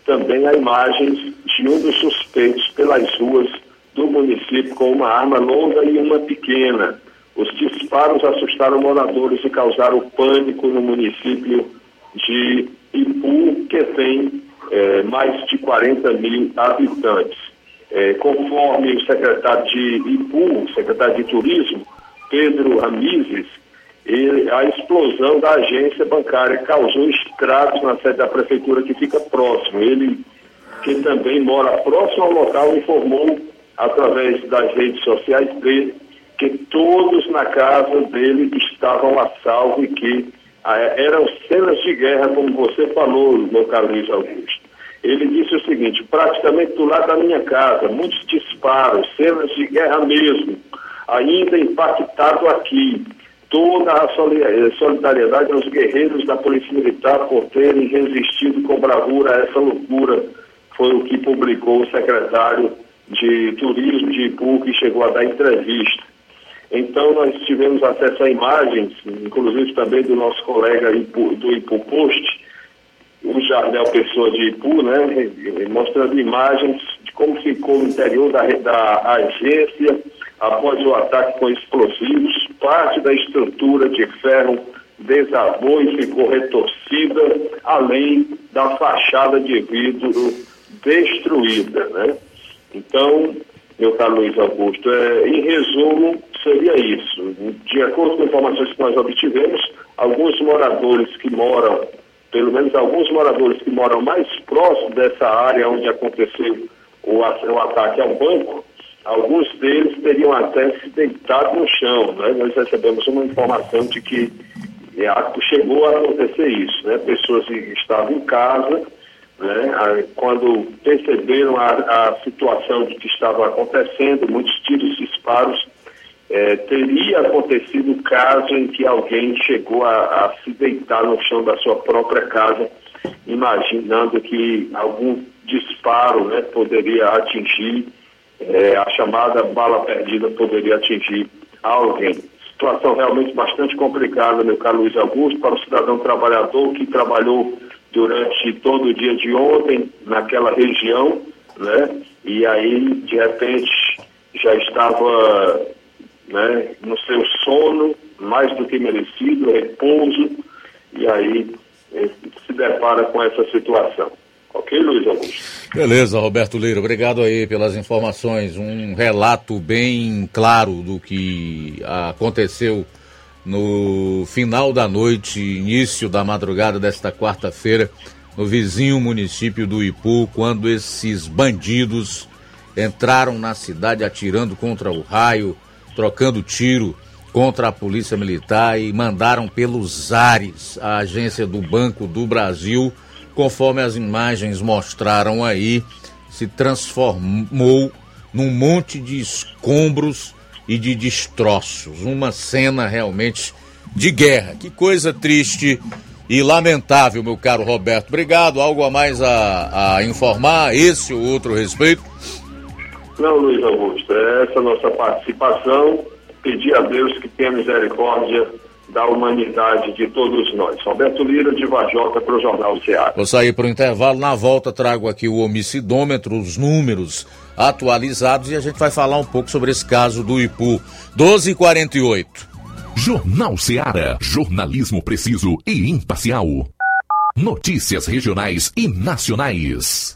Também há imagens de um dos suspeitos pelas ruas do município com uma arma longa e uma pequena. Os disparos assustaram moradores e causaram pânico no município de Ipu, que tem é, mais de quarenta mil habitantes. É, conforme o secretário de Ipu, o secretário de Turismo, Pedro Ramizes, ele, a explosão da agência bancária causou estragos na sede da prefeitura que fica próximo. Ele, que também mora próximo ao local, informou através das redes sociais dele que todos na casa dele estavam a salvo e que ah, eram cenas de guerra, como você falou, meu caro Luiz Augusto. Ele disse o seguinte, praticamente do lado da minha casa, muitos disparos, cenas de guerra mesmo, ainda impactado aqui. Toda a solidariedade aos guerreiros da Polícia Militar por terem resistido com bravura a essa loucura, foi o que publicou o secretário de Turismo de Ipu, que chegou a dar entrevista. Então, nós tivemos acesso a imagens, inclusive também do nosso colega Ipu, do Ipu Post, o Jardel Pessoa de Ipu, né, mostrando imagens de como ficou o interior da, da agência após o ataque com explosivos. Parte da estrutura de ferro desabou e ficou retorcida, além da fachada de vidro destruída, né? Então, meu caro Luiz Augusto, é, em resumo, seria isso. De acordo com informações que nós obtivemos, alguns moradores que moram, pelo menos alguns moradores que moram mais próximo dessa área onde aconteceu o, o ataque ao banco, alguns deles teriam até se deitado no chão, né? Nós recebemos uma informação de que é, chegou a acontecer isso, né? Pessoas que estavam em casa, né? Quando perceberam a, a situação de que estava acontecendo, muitos tiros e disparos, é, teria acontecido o caso em que alguém chegou a, a se deitar no chão da sua própria casa, imaginando que algum disparo, né, poderia atingir, é, a chamada bala perdida poderia atingir alguém. Situação realmente bastante complicada, meu caro Luiz Augusto, para o cidadão trabalhador que trabalhou durante todo o dia de ontem naquela região, né? E aí, de repente, já estava, né, no seu sono, mais do que merecido, repouso, e aí se depara com essa situação. Ok, Luiz Augusto? Beleza, Roberto Lira, obrigado aí pelas informações. Um relato bem claro do que aconteceu no final da noite, início da madrugada desta quarta-feira, no vizinho município do Ipu, quando esses bandidos entraram na cidade atirando contra o raio, trocando tiro contra a polícia militar e mandaram pelos ares a agência do Banco do Brasil, conforme as imagens mostraram aí, se transformou num monte de escombros e de destroços. Uma cena realmente de guerra. Que coisa triste e lamentável, meu caro Roberto. Obrigado. Algo a mais a, a informar, esse ou outro respeito? Não, Luiz Augusto, essa nossa participação, pedir a Deus que tenha misericórdia da humanidade de todos nós. Roberto Lira, de Vajota, para o Jornal Ceará. Vou sair para o intervalo, na volta trago aqui o homicidômetro, os números atualizados, e a gente vai falar um pouco sobre esse caso do Ipu. doze e quarenta e oito. Jornal Ceará, jornalismo preciso e imparcial. Notícias regionais e nacionais.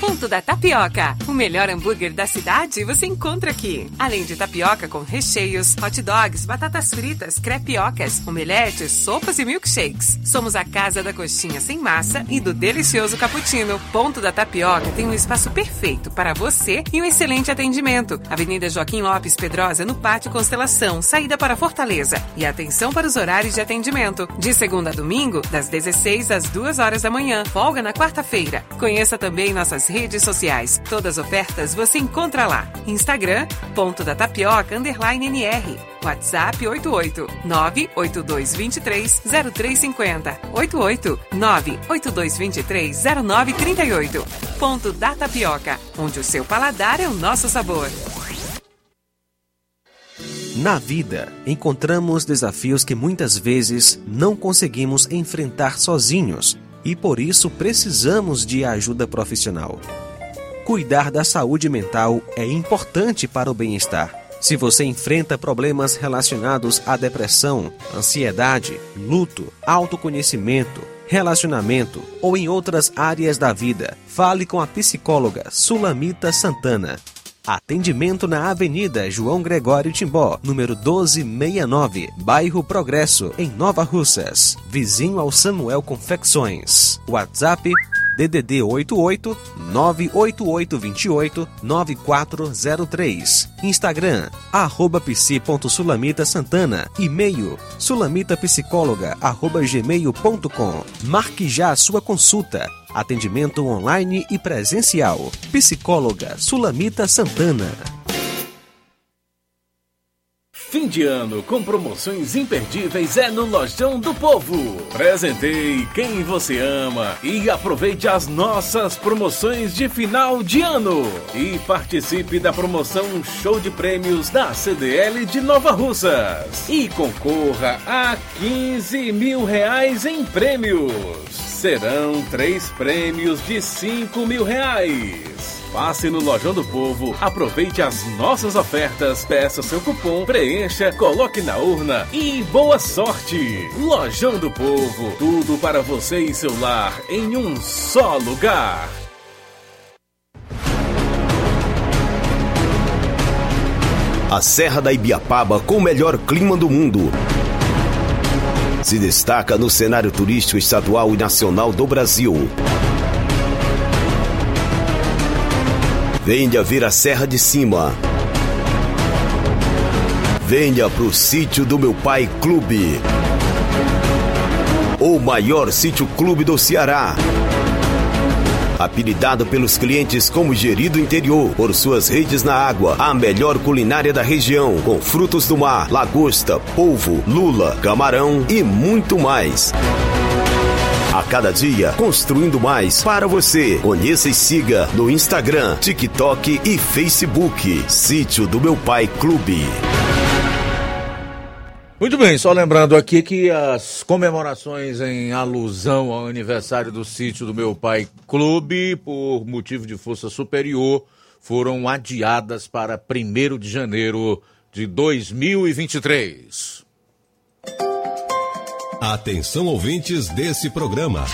Ponto da Tapioca. O melhor hambúrguer da cidade você encontra aqui. Além de tapioca com recheios, hot dogs, batatas fritas, crepiocas, omeletes, sopas e milkshakes. Somos a casa da coxinha sem massa e do delicioso cappuccino. Ponto da Tapioca tem um espaço perfeito para você e um excelente atendimento. Avenida Joaquim Lopes Pedrosa, no Pátio Constelação, saída para Fortaleza. E atenção para os horários de atendimento. De segunda a domingo, das dezesseis às duas horas da manhã. Folga na quarta-feira. Conheça também nossas redes sociais. Todas as ofertas você encontra lá. Instagram, ponto da tapioca, underline N R. WhatsApp oito oito nove oito dois dois três zero três cinco zero. oito oito nove oito dois dois três zero nove três oito. Ponto da Tapioca, onde o seu paladar é o nosso sabor. Na vida, encontramos desafios que muitas vezes não conseguimos enfrentar sozinhos. E por isso precisamos de ajuda profissional. Cuidar da saúde mental é importante para o bem-estar. Se você enfrenta problemas relacionados à depressão, ansiedade, luto, autoconhecimento, relacionamento ou em outras áreas da vida, fale com a psicóloga Sulamita Santana. Atendimento na Avenida João Gregório Timbó, número doze sessenta e nove, bairro Progresso, em Nova Russas. Vizinho ao Samuel Confecções. WhatsApp D D D oito oito nove oito oito dois oito nove quatro zero três. Instagram, arroba psi.sulamitasantana. E-mail, sulamitapsicologa arroba gmail ponto com. Marque já a sua consulta. Atendimento online e presencial. Psicóloga Sulamita Santana. Fim de ano com promoções imperdíveis é no Lojão do Povo. Presenteie quem você ama e aproveite as nossas promoções de final de ano. E participe da promoção Show de Prêmios da C D L de Nova Russas. E concorra a quinze mil reais em prêmios. Serão três prêmios de cinco mil reais. Passe no Lojão do Povo, aproveite as nossas ofertas, peça seu cupom, preencha, coloque na urna e boa sorte! Lojão do Povo, tudo para você e seu lar em um só lugar. A Serra da Ibiapaba, com o melhor clima do mundo, se destaca no cenário turístico estadual e nacional do Brasil. Venha vir a Serra de Cima. Venha pro Sítio do Meu Pai Clube. O maior sítio clube do Ceará. apelidado pelos clientes como Geri do Interior, por suas redes na água, a melhor culinária da região, com frutos do mar, lagosta, polvo, lula, camarão e muito mais. A cada dia, construindo mais para você. Conheça e siga no Instagram, TikTok e Facebook. Sítio do Meu Pai Clube. Muito bem, só lembrando aqui que as comemorações em alusão ao aniversário do Sítio do Meu Pai Clube, por motivo de força superior, foram adiadas para primeiro de janeiro de dois mil e vinte e três. Atenção, ouvintes desse programa.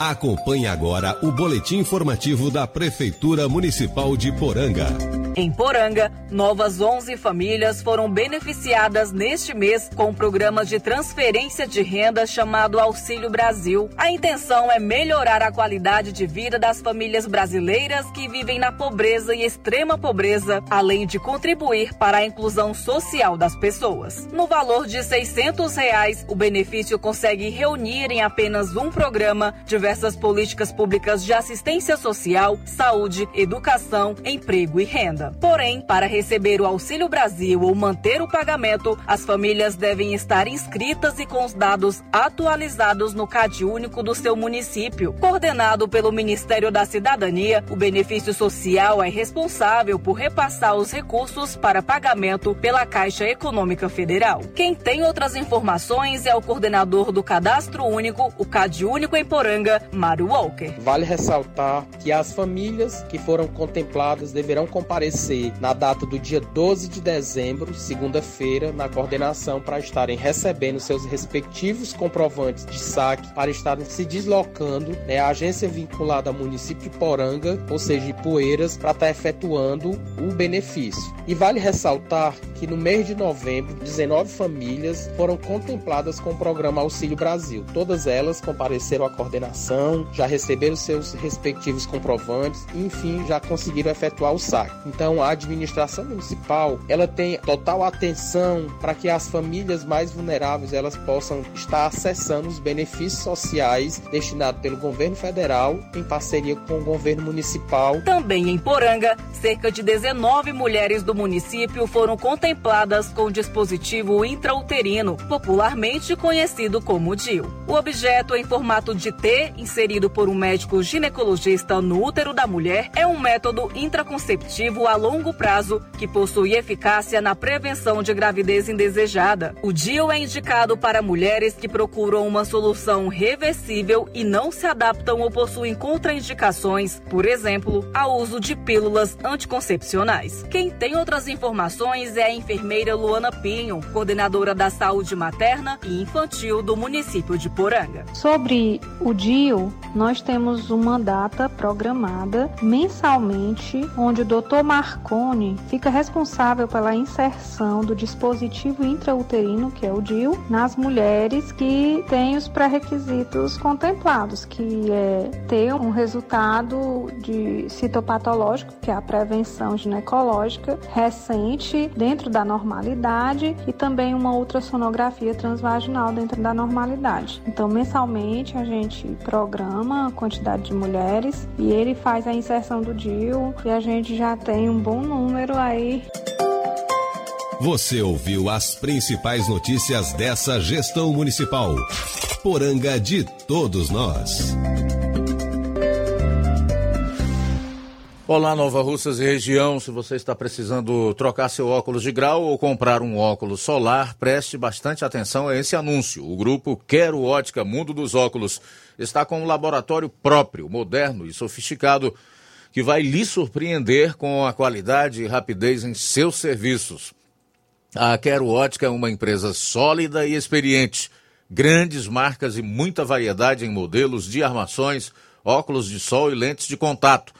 Acompanhe agora o boletim informativo da Prefeitura Municipal de Poranga. Em Poranga, novas onze famílias foram beneficiadas neste mês com o programa de transferência de renda chamado Auxílio Brasil. A intenção é melhorar a qualidade de vida das famílias brasileiras que vivem na pobreza e extrema pobreza, além de contribuir para a inclusão social das pessoas. No valor de seiscentos reais, o benefício consegue reunir em apenas um programa diversos Diversas políticas públicas de assistência social, saúde, educação, emprego e renda. Porém, para receber o Auxílio Brasil ou manter o pagamento, as famílias devem estar inscritas e com os dados atualizados no C A D único do seu município. Coordenado pelo Ministério da Cidadania, o benefício social é responsável por repassar os recursos para pagamento pela Caixa Econômica Federal. Quem tem outras informações é o coordenador do Cadastro Único, o C A D Único em Poranga, Mário Walker. Vale ressaltar que as famílias que foram contempladas deverão comparecer na data do dia doze de dezembro, segunda-feira, na coordenação para estarem recebendo seus respectivos comprovantes de saque, para estarem se deslocando, né, à agência vinculada ao município de Poranga, ou seja, Ipueiras, para estar efetuando o benefício. E vale ressaltar que no mês de novembro, dezenove famílias foram contempladas com o programa Auxílio Brasil. Todas elas compareceram à coordenação, já receberam seus respectivos comprovantes, enfim, já conseguiram efetuar o saque. Então, a administração municipal, ela tem total atenção para que as famílias mais vulneráveis, elas possam estar acessando os benefícios sociais destinados pelo governo federal em parceria com o governo municipal. Também em Poranga, cerca de dezenove mulheres do município foram contempladas com o dispositivo intrauterino, popularmente conhecido como D I U. O objeto é em formato de T, inserido por um médico ginecologista no útero da mulher, é um método intraconceptivo a longo prazo que possui eficácia na prevenção de gravidez indesejada. O D I U é indicado para mulheres que procuram uma solução reversível e não se adaptam ou possuem contraindicações, por exemplo, ao uso de pílulas anticoncepcionais. Quem tem outras informações é a enfermeira Luana Pinho, coordenadora da saúde materna e infantil do município de Poranga. Sobre o D I U, nós temos uma data programada mensalmente, onde o doutor Marconi fica responsável pela inserção do dispositivo intrauterino, que é o D I U, nas mulheres que têm os pré-requisitos contemplados, que é ter um resultado de citopatológico, que é a prevenção ginecológica recente dentro da normalidade, e também uma ultrassonografia transvaginal dentro da normalidade. Então, mensalmente, a gente programa a quantidade de mulheres e ele faz a inserção do D I U e a gente já tem um bom número aí. Você ouviu as principais notícias dessa gestão municipal. Poranga de todos nós. Olá, Nova Russas e região. Se você está precisando trocar seu óculos de grau ou comprar um óculos solar, preste bastante atenção a esse anúncio. O grupo Quero Ótica Mundo dos Óculos está com um laboratório próprio, moderno e sofisticado, que vai lhe surpreender com a qualidade e rapidez em seus serviços. A Quero Ótica é uma empresa sólida e experiente. Grandes marcas e muita variedade em modelos de armações, óculos de sol e lentes de contato.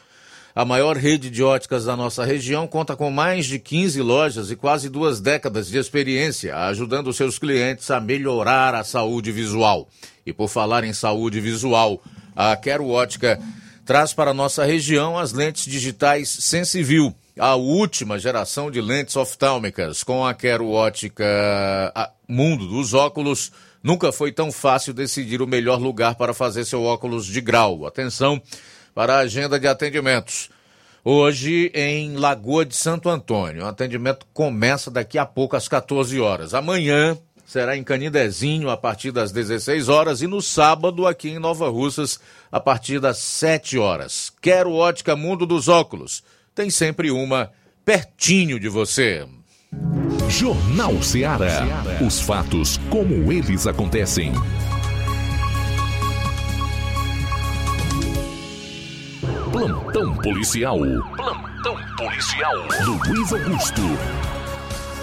A maior rede de óticas da nossa região conta com mais de quinze lojas e quase duas décadas de experiência, ajudando seus clientes a melhorar a saúde visual. E por falar em saúde visual, a Quero Ótica traz para a nossa região as lentes digitais Sensiview, a última geração de lentes oftálmicas. Com a Quero Ótica a Mundo dos Óculos, nunca foi tão fácil decidir o melhor lugar para fazer seu óculos de grau. Atenção! para a agenda de atendimentos. Hoje em Lagoa de Santo Antônio. O atendimento começa daqui a pouco às quatorze horas. Amanhã será em Canidezinho a partir das dezesseis horas e no sábado aqui em Nova Russas a partir das sete horas. Quero Ótica Mundo dos Óculos. Tem sempre uma pertinho de você. Jornal Ceará. Os fatos como eles acontecem. Plantão policial. Plantão policial do Luiz Augusto.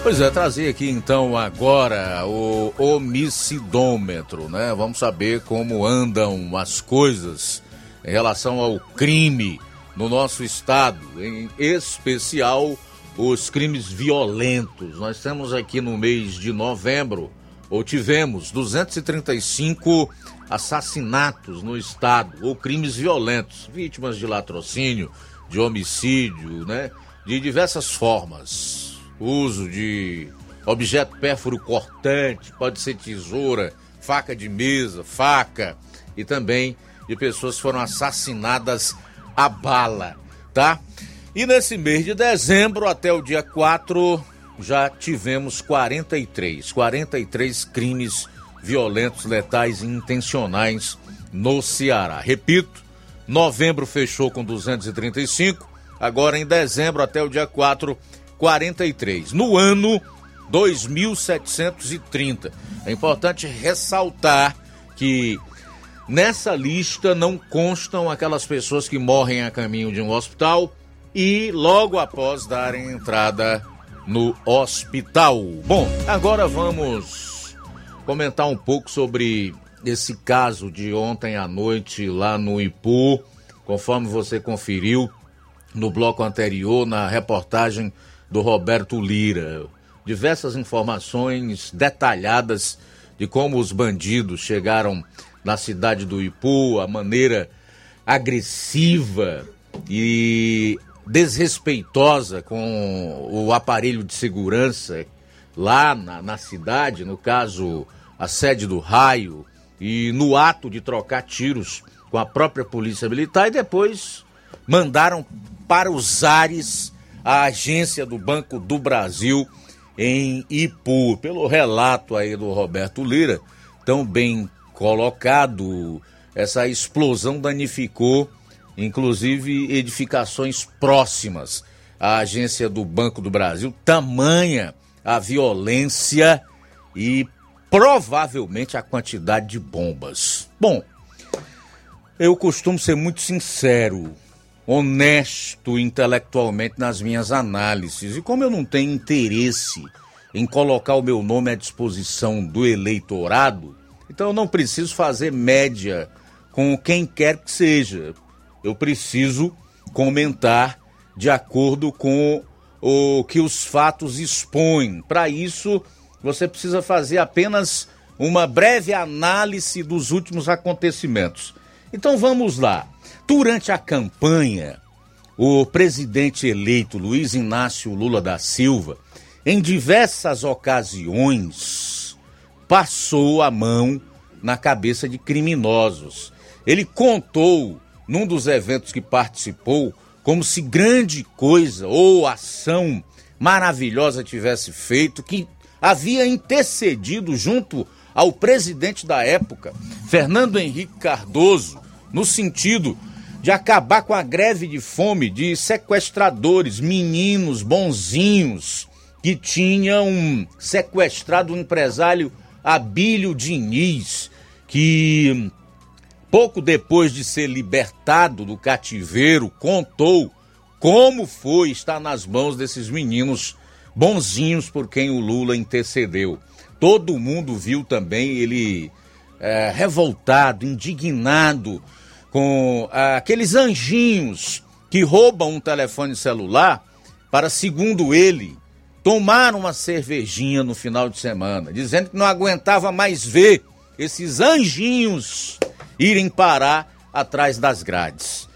Pois é, trazer aqui então agora o homicidômetro, né? Vamos saber como andam as coisas em relação ao crime no nosso estado, em especial os crimes violentos. Nós temos aqui no mês de novembro, ou tivemos, duzentos e trinta e cinco assassinatos no estado, ou crimes violentos, vítimas de latrocínio, de homicídio, né? De diversas formas. Uso de objeto pérfuro cortante, pode ser tesoura, faca de mesa, faca, e também de pessoas que foram assassinadas a bala, tá? E nesse mês de dezembro, até o dia quatro, já tivemos quarenta e três crimes violentos, letais e intencionais no Ceará. Repito, novembro fechou com duzentos e trinta e cinco, agora em dezembro até o dia quatro, quarenta e três. No ano, dois mil setecentos e trinta. É importante ressaltar que nessa lista não constam aquelas pessoas que morrem a caminho de um hospital e logo após darem entrada no hospital. Bom, agora vamos comentar um pouco sobre esse caso de ontem à noite lá no Ipu, conforme você conferiu no bloco anterior, na reportagem do Roberto Lira. Diversas informações detalhadas de como os bandidos chegaram na cidade do Ipu, a maneira agressiva e desrespeitosa com o aparelho de segurança lá na, na cidade, no caso, a sede do raio, e no ato de trocar tiros com a própria polícia militar, e depois mandaram para os ares a agência do Banco do Brasil em Ipu. Pelo relato aí do Roberto Lira, tão bem colocado, essa explosão danificou, inclusive, edificações próximas à agência do Banco do Brasil, tamanha a violência e provavelmente a quantidade de bombas. Bom, eu costumo ser muito sincero, honesto intelectualmente nas minhas análises. E como eu não tenho interesse em colocar o meu nome à disposição do eleitorado, então eu não preciso fazer média com quem quer que seja. Eu preciso comentar de acordo com o que os fatos expõem. Para isso, você precisa fazer apenas uma breve análise dos últimos acontecimentos. Então vamos lá. Durante a campanha, o presidente eleito Luiz Inácio Lula da Silva, em diversas ocasiões, passou a mão na cabeça de criminosos. Ele contou, num dos eventos que participou, como se grande coisa ou ação maravilhosa tivesse feito, que havia intercedido junto ao presidente da época, Fernando Henrique Cardoso, no sentido de acabar com a greve de fome de sequestradores, meninos bonzinhos, que tinham sequestrado o empresário Abílio Diniz, que pouco depois de ser libertado do cativeiro, contou como foi estar nas mãos desses meninos bonzinhos por quem o Lula intercedeu. Todo mundo viu também ele é, revoltado, indignado com é, aqueles anjinhos que roubam um telefone celular para, segundo ele, tomar uma cervejinha no final de semana, dizendo que não aguentava mais ver esses anjinhos irem parar atrás das grades.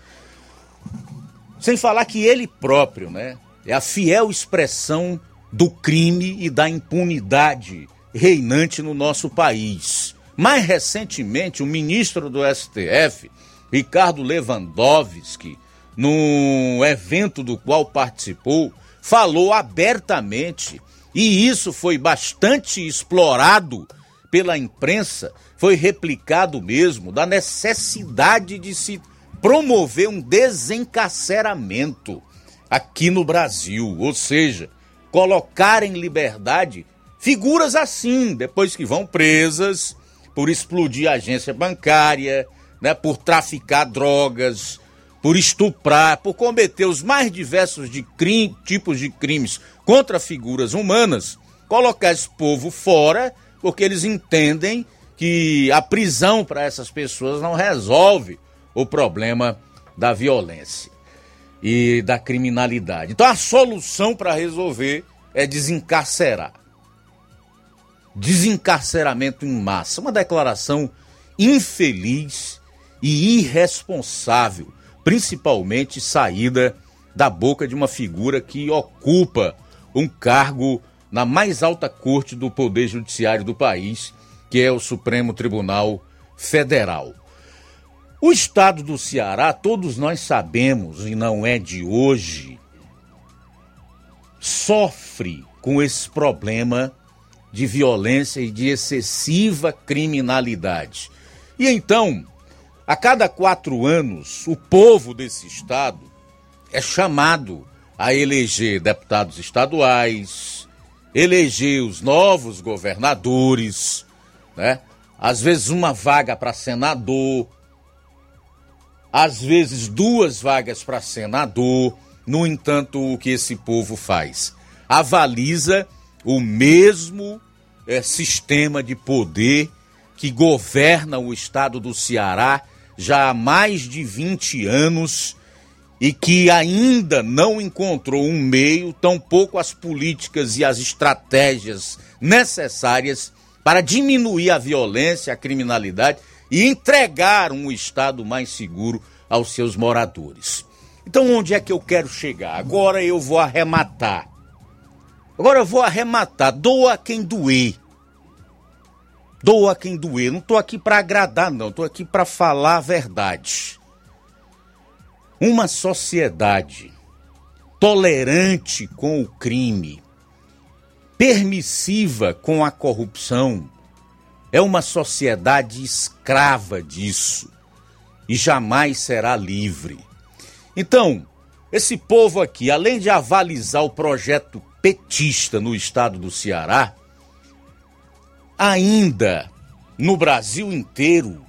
Sem falar que ele próprio, né, é a fiel expressão do crime e da impunidade reinante no nosso país. Mais recentemente, o ministro do S T F, Ricardo Lewandowski, num evento do qual participou, falou abertamente, e isso foi bastante explorado pela imprensa, foi replicado mesmo, da necessidade de se promover um desencarceramento aqui no Brasil, ou seja, colocar em liberdade figuras assim, depois que vão presas por explodir a agência bancária, né, por traficar drogas, por estuprar, por cometer os mais diversos de crime, tipos de crimes contra figuras humanas, colocar esse povo fora, porque eles entendem que a prisão para essas pessoas não resolve o problema da violência e da criminalidade. Então a solução para resolver é desencarcerar. Desencarceramento em massa. Uma declaração infeliz e irresponsável, principalmente saída da boca de uma figura que ocupa um cargo na mais alta corte do Poder Judiciário do país, que é o Supremo Tribunal Federal. O estado do Ceará, todos nós sabemos, e não é de hoje, sofre com esse problema de violência e de excessiva criminalidade. E então, a cada quatro anos, o povo desse estado é chamado a eleger deputados estaduais, eleger os novos governadores, né? Às vezes uma vaga para senador, às vezes duas vagas para senador. No entanto, o que esse povo faz? Avaliza o mesmo é, sistema de poder que governa o estado do Ceará já há mais de vinte anos e que ainda não encontrou um meio, tampouco as políticas e as estratégias necessárias para diminuir a violência, a criminalidade e entregar um estado mais seguro aos seus moradores. Então, onde é que eu quero chegar? Agora eu vou arrematar. Agora eu vou arrematar, doa quem doer, doa quem doer, não estou aqui para agradar não, estou aqui para falar a verdade. Uma sociedade tolerante com o crime, permissiva com a corrupção, é uma sociedade escrava disso e jamais será livre. Então, esse povo aqui, além de avalizar o projeto petista no estado do Ceará, ainda no Brasil inteiro,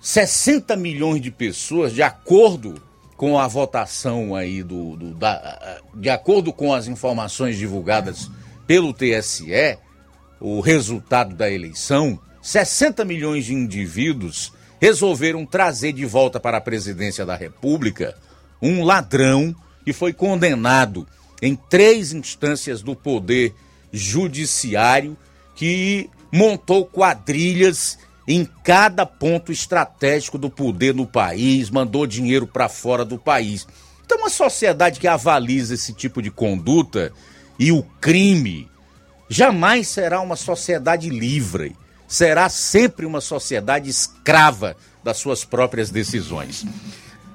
sessenta milhões de pessoas, de acordo com a votação aí do, do da, de acordo com as informações divulgadas pelo T S E, o resultado da eleição, sessenta milhões de indivíduos resolveram trazer de volta para a presidência da República um ladrão que foi condenado em três instâncias do Poder Judiciário, que montou quadrilhas em cada ponto estratégico do poder no país, mandou dinheiro para fora do país. Então, uma sociedade que avaliza esse tipo de conduta e o crime jamais será uma sociedade livre, será sempre uma sociedade escrava das suas próprias decisões.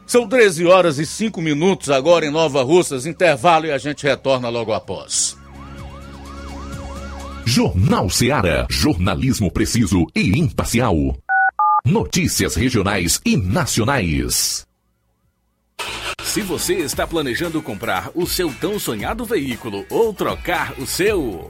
São treze horas e cinco minutos agora em Nova Russas, intervalo e a gente retorna logo após. Jornal Seara, jornalismo preciso e imparcial. Notícias regionais e nacionais. Se você está planejando comprar o seu tão sonhado veículo ou trocar o seu,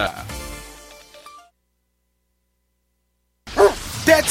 That's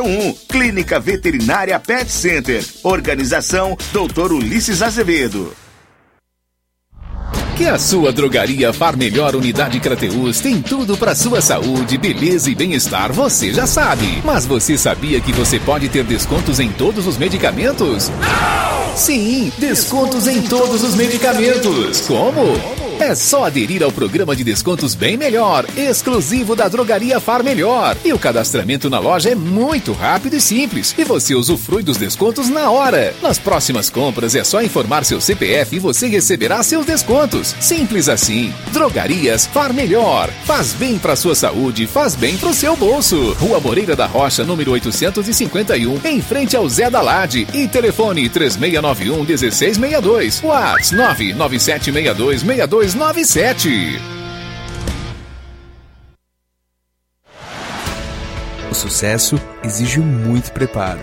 um. Clínica Veterinária Pet Center. Organização doutor Ulisses Azevedo. Que a sua drogaria Far Melhor Unidade Crateús tem tudo para sua saúde, beleza e bem-estar, você já sabe. Mas você sabia que você pode ter descontos em todos os medicamentos? Não! Sim, descontos em todos os medicamentos. Como? É só aderir ao programa de descontos Bem Melhor, exclusivo da drogaria Far Melhor. E o cadastramento na loja é muito rápido e simples, e você usufrui dos descontos na hora. Nas próximas compras é só informar seu C P F e você receberá seus descontos. Simples assim. Drogarias Far Melhor. Faz bem pra sua saúde, faz bem pro seu bolso. Rua Moreira da Rocha, número oitocentos e cinquenta e um, em frente ao Zé da Lade. E telefone três seis nove um um seis seis seis dois. WhatsApp nove nove sete seis dois seis dois. nove sete. O sucesso exige muito preparo.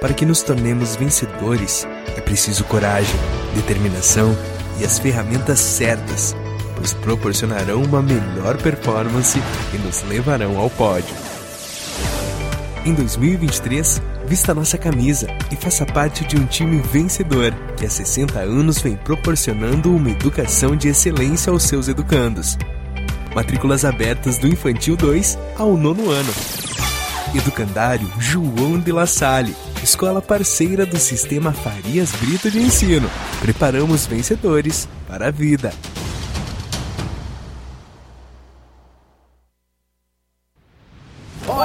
Para que nos tornemos vencedores, é preciso coragem, determinação e as ferramentas certas, pois proporcionarão uma melhor performance e nos levarão ao pódio. Em dois mil e vinte e três, vista nossa camisa e faça parte de um time vencedor, que há sessenta anos vem proporcionando uma educação de excelência aos seus educandos. Matrículas abertas do Infantil dois ao nono ano. Educandário João de La Salle, escola parceira do Sistema Farias Brito de Ensino. Preparamos vencedores para a vida.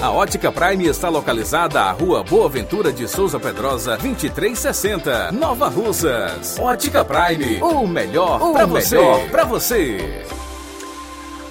A Ótica Prime está localizada à Rua Boa Ventura de Souza Pedrosa, vinte e três sessenta, Nova Russas. Ótica Prime, o melhor para você. você.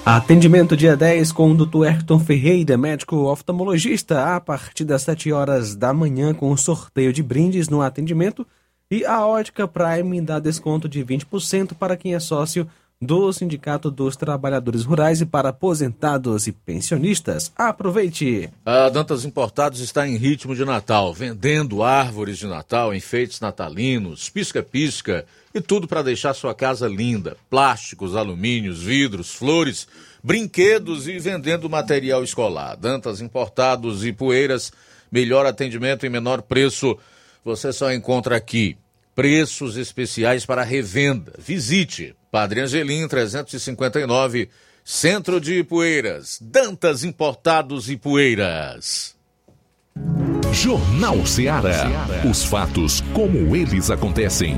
Atendimento dia dez com o doutor Ayrton Ferreira, médico oftalmologista, a partir das sete horas da manhã, com um sorteio de brindes no atendimento. E a Ótica Prime dá desconto de vinte por cento para quem é sócio do Sindicato dos Trabalhadores Rurais e para aposentados e pensionistas. Aproveite! A Dantas Importados está em ritmo de Natal, vendendo árvores de Natal, enfeites natalinos, pisca-pisca e tudo para deixar sua casa linda. Plásticos, alumínios, vidros, flores, brinquedos e vendendo material escolar. Dantas Importados e Poeiras, melhor atendimento e menor preço. Você só encontra aqui. Preços especiais para revenda. Visite Padre Angelim, trezentos e cinquenta e nove, Centro de Ipueiras. Dantas Importados e Poeiras. Jornal Seara. Os fatos como eles acontecem.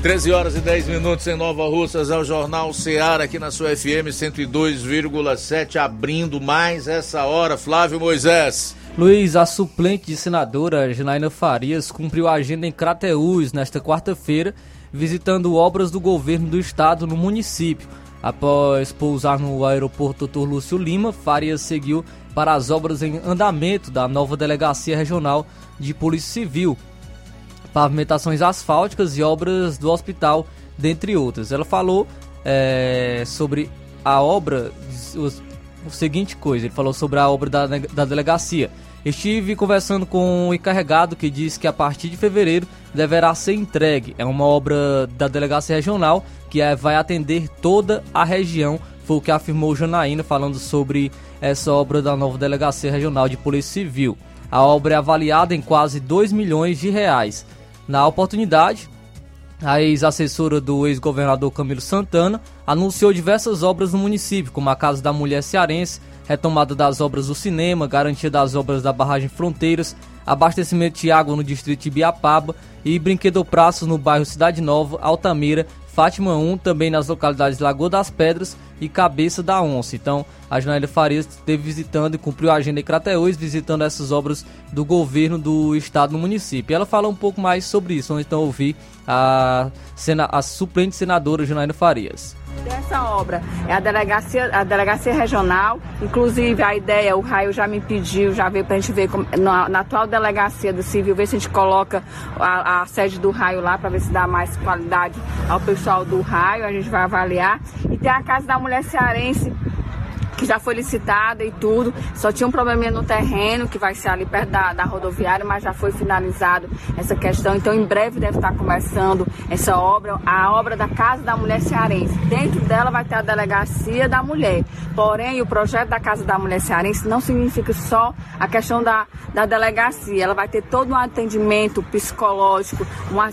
treze horas e dez minutos em Nova Russas, é o Jornal Seara aqui na sua F M cento e dois vírgula sete, abrindo mais essa hora. Flávio Moisés. Luiz, a suplente de senadora Janaína Farias cumpriu a agenda em Crateús nesta quarta-feira, visitando obras do governo do estado no município. Após pousar no aeroporto doutor Lúcio Lima, Farias seguiu para as obras em andamento da nova delegacia regional de Polícia Civil, pavimentações asfálticas e obras do hospital, dentre outras. Ela falou é, sobre a obra, os, o seguinte coisa, ele falou sobre a obra da, da delegacia. Estive conversando com um encarregado que disse que a partir de fevereiro deverá ser entregue. É uma obra da delegacia regional que é, vai atender toda a região, foi o que afirmou Janaína falando sobre essa obra da nova delegacia regional de Polícia Civil. A obra é avaliada em quase dois milhões de reais. Na oportunidade, A ex-assessora do ex-governador Camilo Santana anunciou diversas obras no município, como a Casa da Mulher Cearense, retomada das obras do cinema, garantia das obras da barragem Fronteiras, abastecimento de água no distrito de Ibiapaba e brinquedopraços no bairro Cidade Nova, Altamira, Fátima um, também nas localidades Lagoa das Pedras e Cabeça da Onça. Então, a Janaína Farias esteve visitando e cumpriu a agenda em Crateús, visitando essas obras do governo do estado no município. Ela fala um pouco mais sobre isso, vamos então ouvir a, sena, a suplente senadora Janaína Farias. Essa obra é a delegacia, a delegacia regional, inclusive a ideia, o Raio já me pediu, já veio para a gente ver como, na, na atual delegacia do Civil, ver se a gente coloca a, a sede do Raio lá para ver se dá mais qualidade ao pessoal do Raio, a gente vai avaliar. E tem a Casa da Mulher Cearense, que já foi licitada e tudo, só tinha um probleminha no terreno, que vai ser ali perto da, da rodoviária, mas já foi finalizado essa questão, então em breve deve estar começando essa obra, a obra da Casa da Mulher Cearense. Dentro dela vai ter a Delegacia da Mulher, porém o projeto da Casa da Mulher Cearense não significa só a questão da, da delegacia, ela vai ter todo um atendimento psicológico, uma,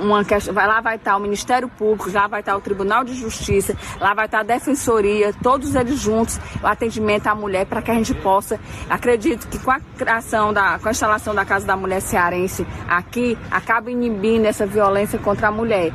uma questão, lá vai estar o Ministério Público, lá vai estar o Tribunal de Justiça, lá vai estar a Defensoria, todos eles juntos, o atendimento à mulher, para que a gente possa, acredito que com a criação da, com a instalação da Casa da Mulher Cearense aqui, acaba inibindo essa violência contra a mulher.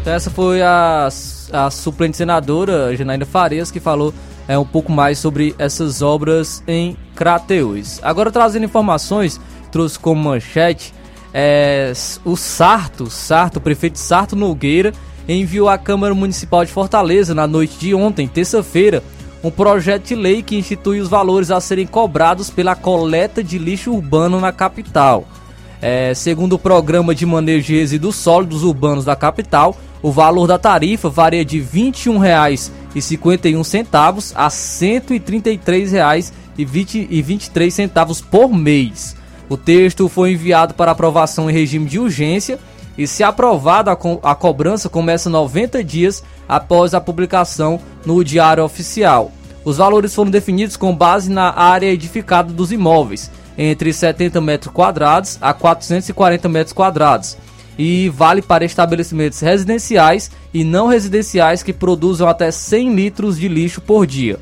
Então essa foi a, a suplente senadora Janaína Farias, que falou é, um pouco mais sobre essas obras em Crateús. Agora trazendo informações, trouxe como manchete é, o Sarto, Sarto, o prefeito Sarto Nogueira enviou à Câmara Municipal de Fortaleza, na noite de ontem, terça-feira, um projeto de lei que institui os valores a serem cobrados pela coleta de lixo urbano na capital. É, segundo o Programa de Manejo de Resíduos Sólidos Urbanos da capital, o valor da tarifa varia de vinte e um reais e cinquenta e um centavos a cento e trinta e três reais e vinte e três centavos por mês. O texto foi enviado para aprovação em regime de urgência, e se aprovada a, co- a cobrança começa noventa dias após a publicação no Diário Oficial. Os valores foram definidos com base na área edificada dos imóveis, entre setenta metros quadrados a quatrocentos e quarenta metros quadrados, e vale para estabelecimentos residenciais e não residenciais que produzam até cem litros de lixo por dia.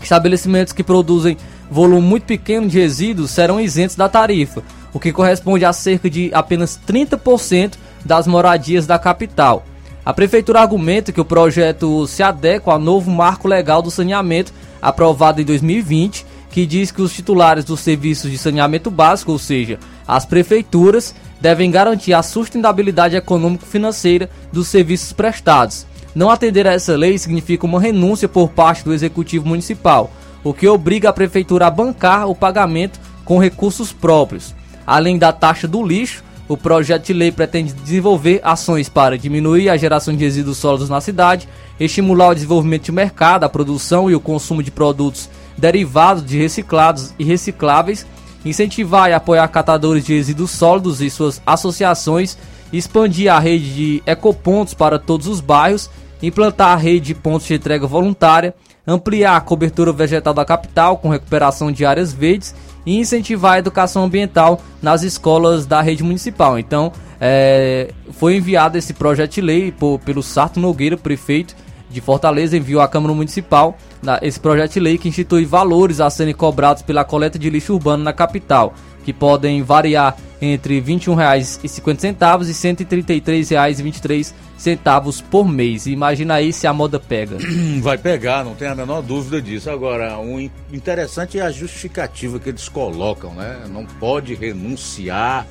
Estabelecimentos que produzem volume muito pequeno de resíduos serão isentos da tarifa, o que corresponde a cerca de apenas trinta por cento das moradias da capital. A Prefeitura argumenta que o projeto se adequa ao novo marco legal do saneamento, aprovado em dois mil e vinte, que diz que os titulares dos serviços de saneamento básico, ou seja, as prefeituras, devem garantir a sustentabilidade econômico-financeira dos serviços prestados. Não atender a essa lei significa uma renúncia por parte do Executivo Municipal, o que obriga a Prefeitura a bancar o pagamento com recursos próprios. Além da taxa do lixo, o projeto de lei pretende desenvolver ações para diminuir a geração de resíduos sólidos na cidade, estimular o desenvolvimento de mercado, a produção e o consumo de produtos derivados de reciclados e recicláveis, incentivar e apoiar catadores de resíduos sólidos e suas associações, expandir a rede de ecopontos para todos os bairros, implantar a rede de pontos de entrega voluntária, ampliar a cobertura vegetal da capital com recuperação de áreas verdes e incentivar a educação ambiental nas escolas da rede municipal. Então, é, foi enviado esse projeto de lei por, pelo Sarto Nogueira, prefeito de Fortaleza, enviou à Câmara Municipal na, esse projeto de lei que institui valores a serem cobrados pela coleta de lixo urbano na capital, que podem variar entre vinte e um reais e cinquenta centavos e cento e trinta e três reais e vinte e três centavos por mês. Imagina aí se a moda pega. Vai pegar, não tem a menor dúvida disso. Agora, o um interessante é a justificativa que eles colocam, né? Não pode renunciar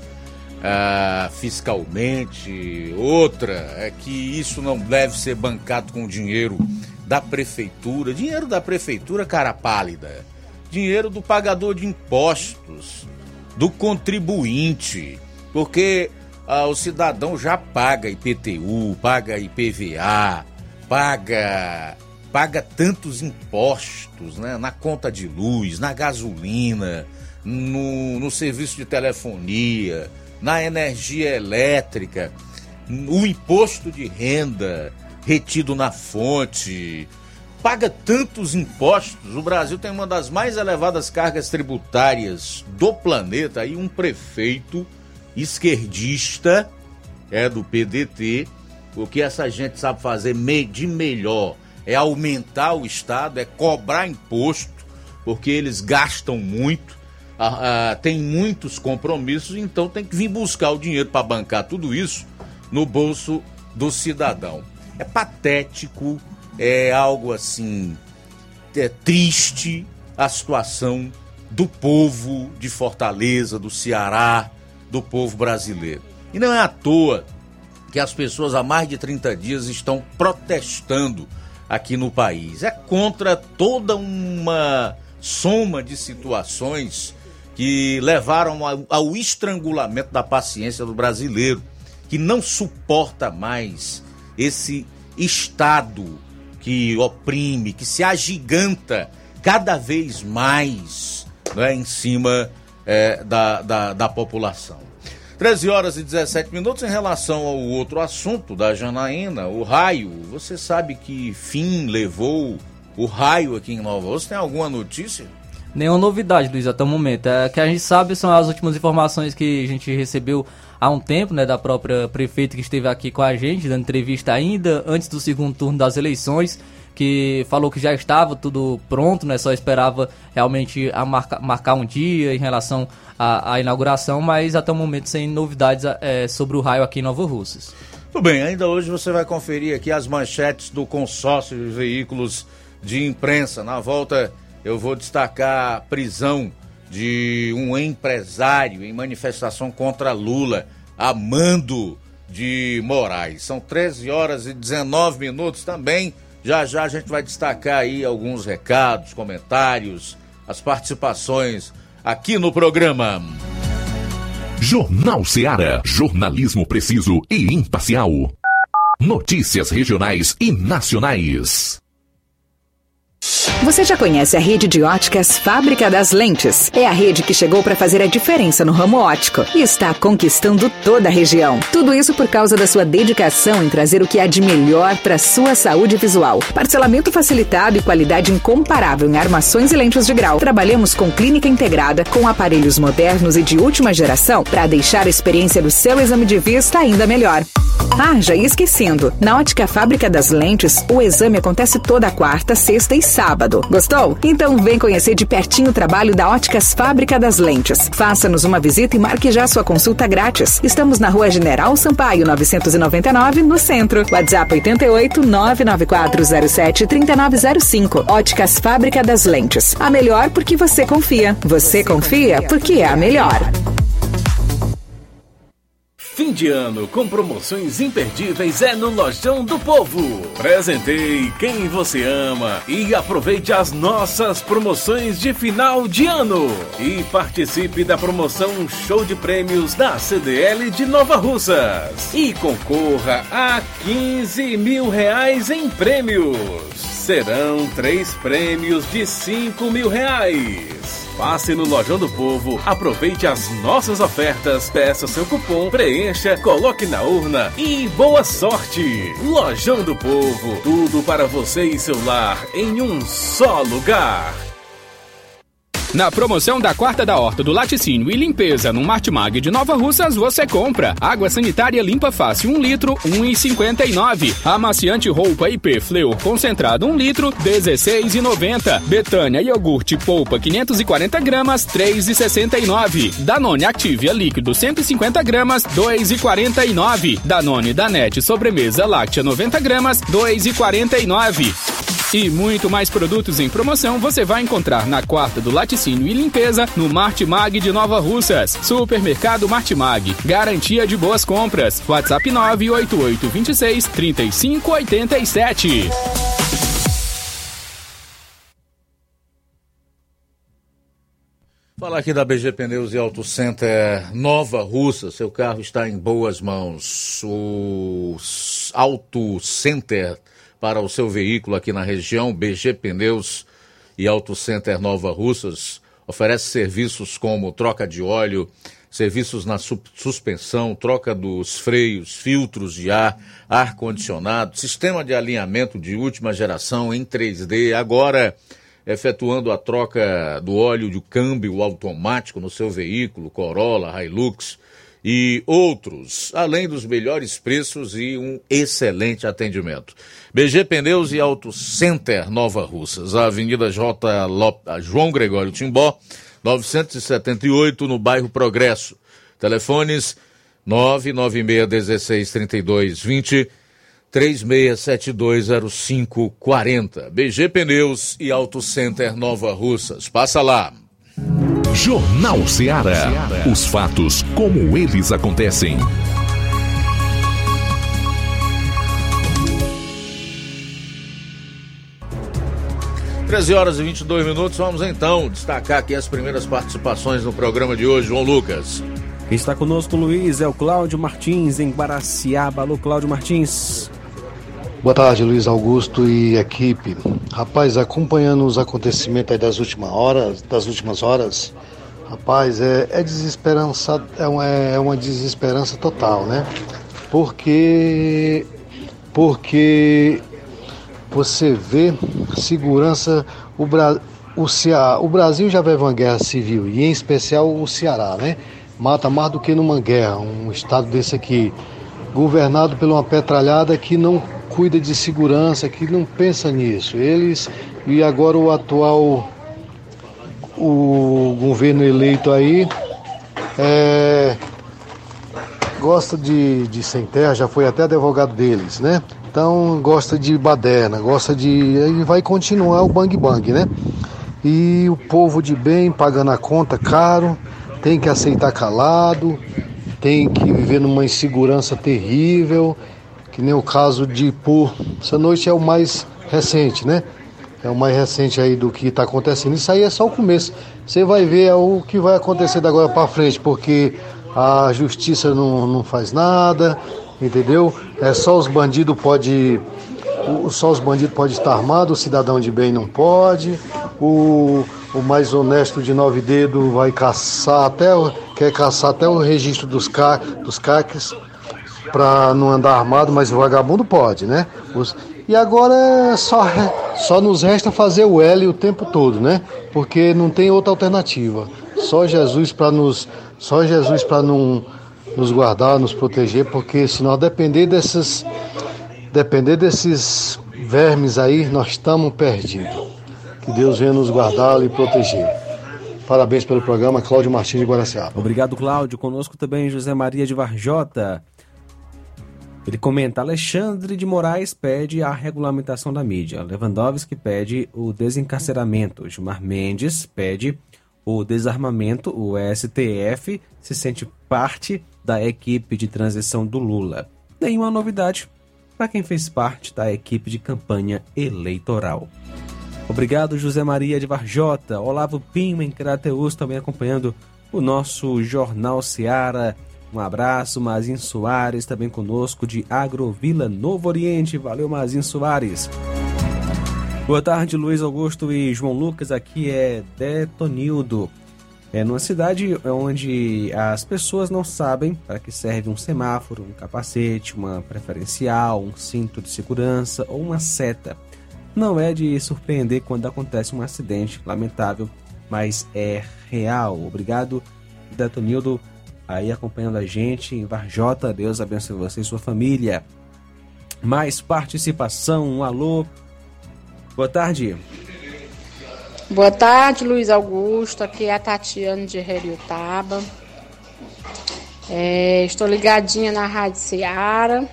ah, fiscalmente. Outra é que isso não deve ser bancado com dinheiro da prefeitura. Dinheiro da prefeitura, cara pálida. Dinheiro do pagador de impostos, do contribuinte, porque ah, o cidadão já paga I P T U, paga I P V A, paga, paga tantos impostos, né? Na conta de luz, na gasolina, no, no serviço de telefonia, na energia elétrica, o imposto de renda retido na fonte. Paga tantos impostos, o Brasil tem uma das mais elevadas cargas tributárias do planeta, e um prefeito esquerdista é do P D T. O que essa gente sabe fazer de melhor é aumentar o Estado, é cobrar imposto, porque eles gastam muito, ah, ah, tem muitos compromissos, então tem que vir buscar o dinheiro para bancar tudo isso no bolso do cidadão. É patético, é algo assim, é triste a situação do povo de Fortaleza, do Ceará, do povo brasileiro. E não é à toa que as pessoas há mais de trinta dias estão protestando aqui no país. É contra toda uma soma de situações que levaram ao estrangulamento da paciência do brasileiro, que não suporta mais esse Estado que oprime, que se agiganta cada vez mais, né, em cima é, da, da, da população. treze horas e dezessete minutos, em relação ao outro assunto da Janaína, o raio. Você sabe que fim levou o raio aqui em Nova Osso? Tem alguma notícia? Nenhuma novidade, Luiz, até o momento. É, que a gente sabe são as últimas informações que a gente recebeu há um tempo, né, da própria prefeita que esteve aqui com a gente, dando entrevista ainda antes do segundo turno das eleições, que falou que já estava tudo pronto, né, só esperava realmente a marca, marcar um dia em relação à, à inauguração, mas até o momento sem novidades é, sobre o raio aqui em Nova Russas. Tudo bem, ainda hoje você vai conferir aqui as manchetes do consórcio de veículos de imprensa. Na volta eu vou destacar a prisão de um empresário em manifestação contra Lula, a mando de Moraes. São treze horas e dezenove minutos também. Já já a gente vai destacar aí alguns recados, comentários, as participações aqui no programa. Jornal Seara. Jornalismo preciso e imparcial. Notícias regionais e nacionais. Você já conhece a rede de óticas Fábrica das Lentes? É a rede que chegou para fazer a diferença no ramo óptico e está conquistando toda a região. Tudo isso por causa da sua dedicação em trazer o que há de melhor para sua saúde visual. Parcelamento facilitado e qualidade incomparável em armações e lentes de grau. Trabalhamos com clínica integrada, com aparelhos modernos e de última geração para deixar a experiência do seu exame de vista ainda melhor. Ah, já ia esquecendo. Na ótica Fábrica das Lentes, o exame acontece toda quarta, sexta e sábado. Gostou? Então vem conhecer de pertinho o trabalho da Óticas Fábrica das Lentes. Faça-nos uma visita e marque já sua consulta grátis. Estamos na Rua General Sampaio, novecentos e noventa e nove, no centro. WhatsApp oito oito nove nove quatro zero sete três nove zero cinco. Óticas Fábrica das Lentes. A melhor porque você confia. Você confia porque é a melhor. Fim de ano com promoções imperdíveis é no Lojão do Povo. Presenteie quem você ama e aproveite as nossas promoções de final de ano. E participe da promoção Show de Prêmios da C D L de Nova Russas. E concorra a quinze mil reais em prêmios. Serão três prêmios de cinco mil reais. Passe no Lojão do Povo, aproveite as nossas ofertas, peça seu cupom, preencha, coloque na urna e boa sorte! Lojão do Povo, tudo para você e seu lar em um só lugar. Na promoção da Quarta da Horta do Laticínio e Limpeza no Martimag de Nova Russas, você compra água sanitária limpa fácil um litro, um real e cinquenta e nove centavos. Amaciante roupa I P Fleur concentrado um litro, dezesseis reais e noventa centavos. Betânia iogurte polpa quinhentos e quarenta gramas, três reais e sessenta e nove centavos. Danone Activia líquido cento e cinquenta gramas, dois reais e quarenta e nove centavos. Danone Danete sobremesa láctea noventa gramas, dois reais e quarenta e nove centavos. E muito mais produtos em promoção você vai encontrar na Quarta do Laticínio e Limpeza no Martimag de Nova Russas. Supermercado Martimag, garantia de boas compras. WhatsApp nove oito oito dois seis três cinco oito sete. Fala aqui da B G Pneus e Auto Center Nova Russa. Seu carro está em boas mãos. O Auto Center para o seu veículo aqui na região, B G Pneus e Auto Center Nova Russas oferece serviços como troca de óleo, serviços na su- suspensão, troca dos freios, filtros de ar, ar-condicionado, sistema de alinhamento de última geração em três D, agora efetuando a troca do óleo de câmbio automático no seu veículo, Corolla, Hilux e outros, além dos melhores preços e um excelente atendimento. B G Pneus e Auto Center Nova Russas, a Avenida J. Lopes, João Gregório Timbó, novecentos e setenta e oito, no bairro Progresso. Telefones nove nove seis um seis três dois dois zero, três seis sete dois zero cinco quatro zero. B G Pneus e Auto Center Nova Russas. Passa lá. Jornal Ceará. Os fatos como eles acontecem. treze horas e vinte e dois minutos. Vamos então destacar aqui as primeiras participações no programa de hoje, João Lucas. Está conosco o Luiz, é o Cláudio Martins, em Guaraciaba. Alô, Cláudio Martins. Boa tarde, Luiz Augusto e equipe. Rapaz, acompanhando os acontecimentos aí das últimas horas, das últimas horas, rapaz, é, é desesperança, é uma, é uma desesperança total, né? Porque, porque você vê segurança, o, Bra, o, Ceará, o Brasil já vive uma guerra civil, e em especial o Ceará, né? Mata mais do que numa guerra, um estado desse aqui, governado por uma petralhada que não cuida de segurança, que não pensa nisso. Eles, e agora o atual, o governo eleito aí, é, gosta de, de sem terra, já foi até advogado deles, né? Então gosta de baderna, gosta de... e vai continuar o bang bang, né? E o povo de bem pagando a conta caro, tem que aceitar calado, tem que viver numa insegurança terrível, que nem o caso de Ipu. Essa noite é o mais recente, né? É o mais recente aí do que está acontecendo. Isso aí é só o começo. Você vai ver o que vai acontecer da agora para frente, porque a justiça não, não faz nada, entendeu? É só os bandidos podem... Só os bandidos podem estar armados, o cidadão de bem não pode, o... O mais honesto de nove dedos vai caçar até o, quer caçar até o registro dos, ca, dos caques para não andar armado, mas o vagabundo pode, né? Os, e agora só, só nos resta fazer o L o tempo todo, né? Porque não tem outra alternativa. Só Jesus para nos, só Jesus para não nos guardar, nos proteger, porque se nós depender dessas, depender desses vermes aí, nós estamos perdidos. Que Deus venha nos guardar e proteger. Parabéns pelo programa, Cláudio Martins de Guaraciaba. Obrigado, Cláudio. Conosco também José Maria de Varjota. Ele comenta: Alexandre de Moraes pede a regulamentação da mídia. Lewandowski pede o desencarceramento. Gilmar Mendes pede o desarmamento. O S T F se sente parte da equipe de transição do Lula. Nenhuma novidade para quem fez parte da equipe de campanha eleitoral. Obrigado, José Maria de Varjota. Olavo Pinho, em Crateús, também acompanhando o nosso Jornal Seara. Um abraço, Mazin Soares, também conosco, de Agrovila, Novo Oriente. Valeu, Mazin Soares. Boa tarde, Luiz Augusto e João Lucas. Aqui é Detonildo. É numa cidade onde as pessoas não sabem para que serve um semáforo, um capacete, uma preferencial, um cinto de segurança ou uma seta. Não é de surpreender quando acontece um acidente lamentável, mas é real. Obrigado, Detonildo, aí acompanhando a gente em Varjota. Deus abençoe você e sua família. Mais participação, um alô. Boa tarde. Boa tarde, Luiz Augusto. Aqui é a Tatiana de Heriotaba. É, estou ligadinha na Rádio Seara.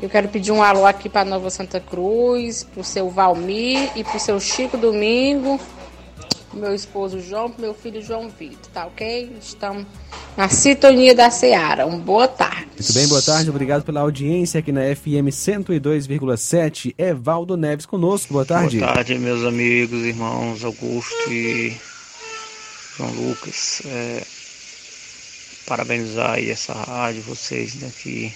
Eu quero pedir um alô aqui para Nova Santa Cruz, para o seu Valmir e para o seu Chico Domingo, meu esposo João, meu filho João Vitor, tá ok? Estamos na sintonia da Seara. Um boa tarde. Muito bem, boa tarde. Obrigado pela audiência aqui na F M cento e dois vírgula sete. Evaldo Neves conosco. Boa tarde. Boa tarde, meus amigos, irmãos Augusto e João Lucas. É, parabenizar aí essa rádio, vocês daqui.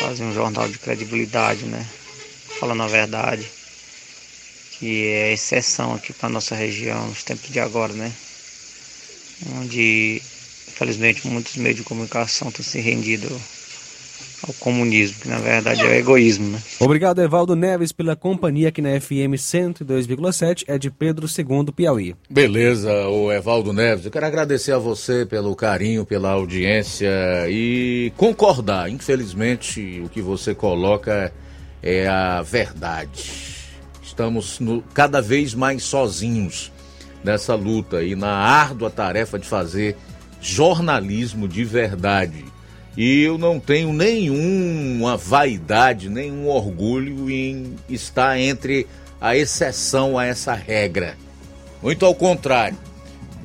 Fazer um jornal de credibilidade, né? Falando a verdade, que é exceção aqui para a nossa região nos tempos de agora, né? Onde, infelizmente, muitos meios de comunicação estão se rendindo ao comunismo, que na verdade é o egoísmo, né? Obrigado, Evaldo Neves, pela companhia aqui na F M cento e dois vírgula sete, é de Pedro segundo, Piauí. Beleza, o Evaldo Neves, eu quero agradecer a você pelo carinho, pela audiência e concordar. Infelizmente, o que você coloca é a verdade. Estamos no, cada vez mais sozinhos nessa luta e na árdua tarefa de fazer jornalismo de verdade. E eu não tenho nenhuma vaidade, nenhum orgulho em estar entre a exceção a essa regra. Muito ao contrário,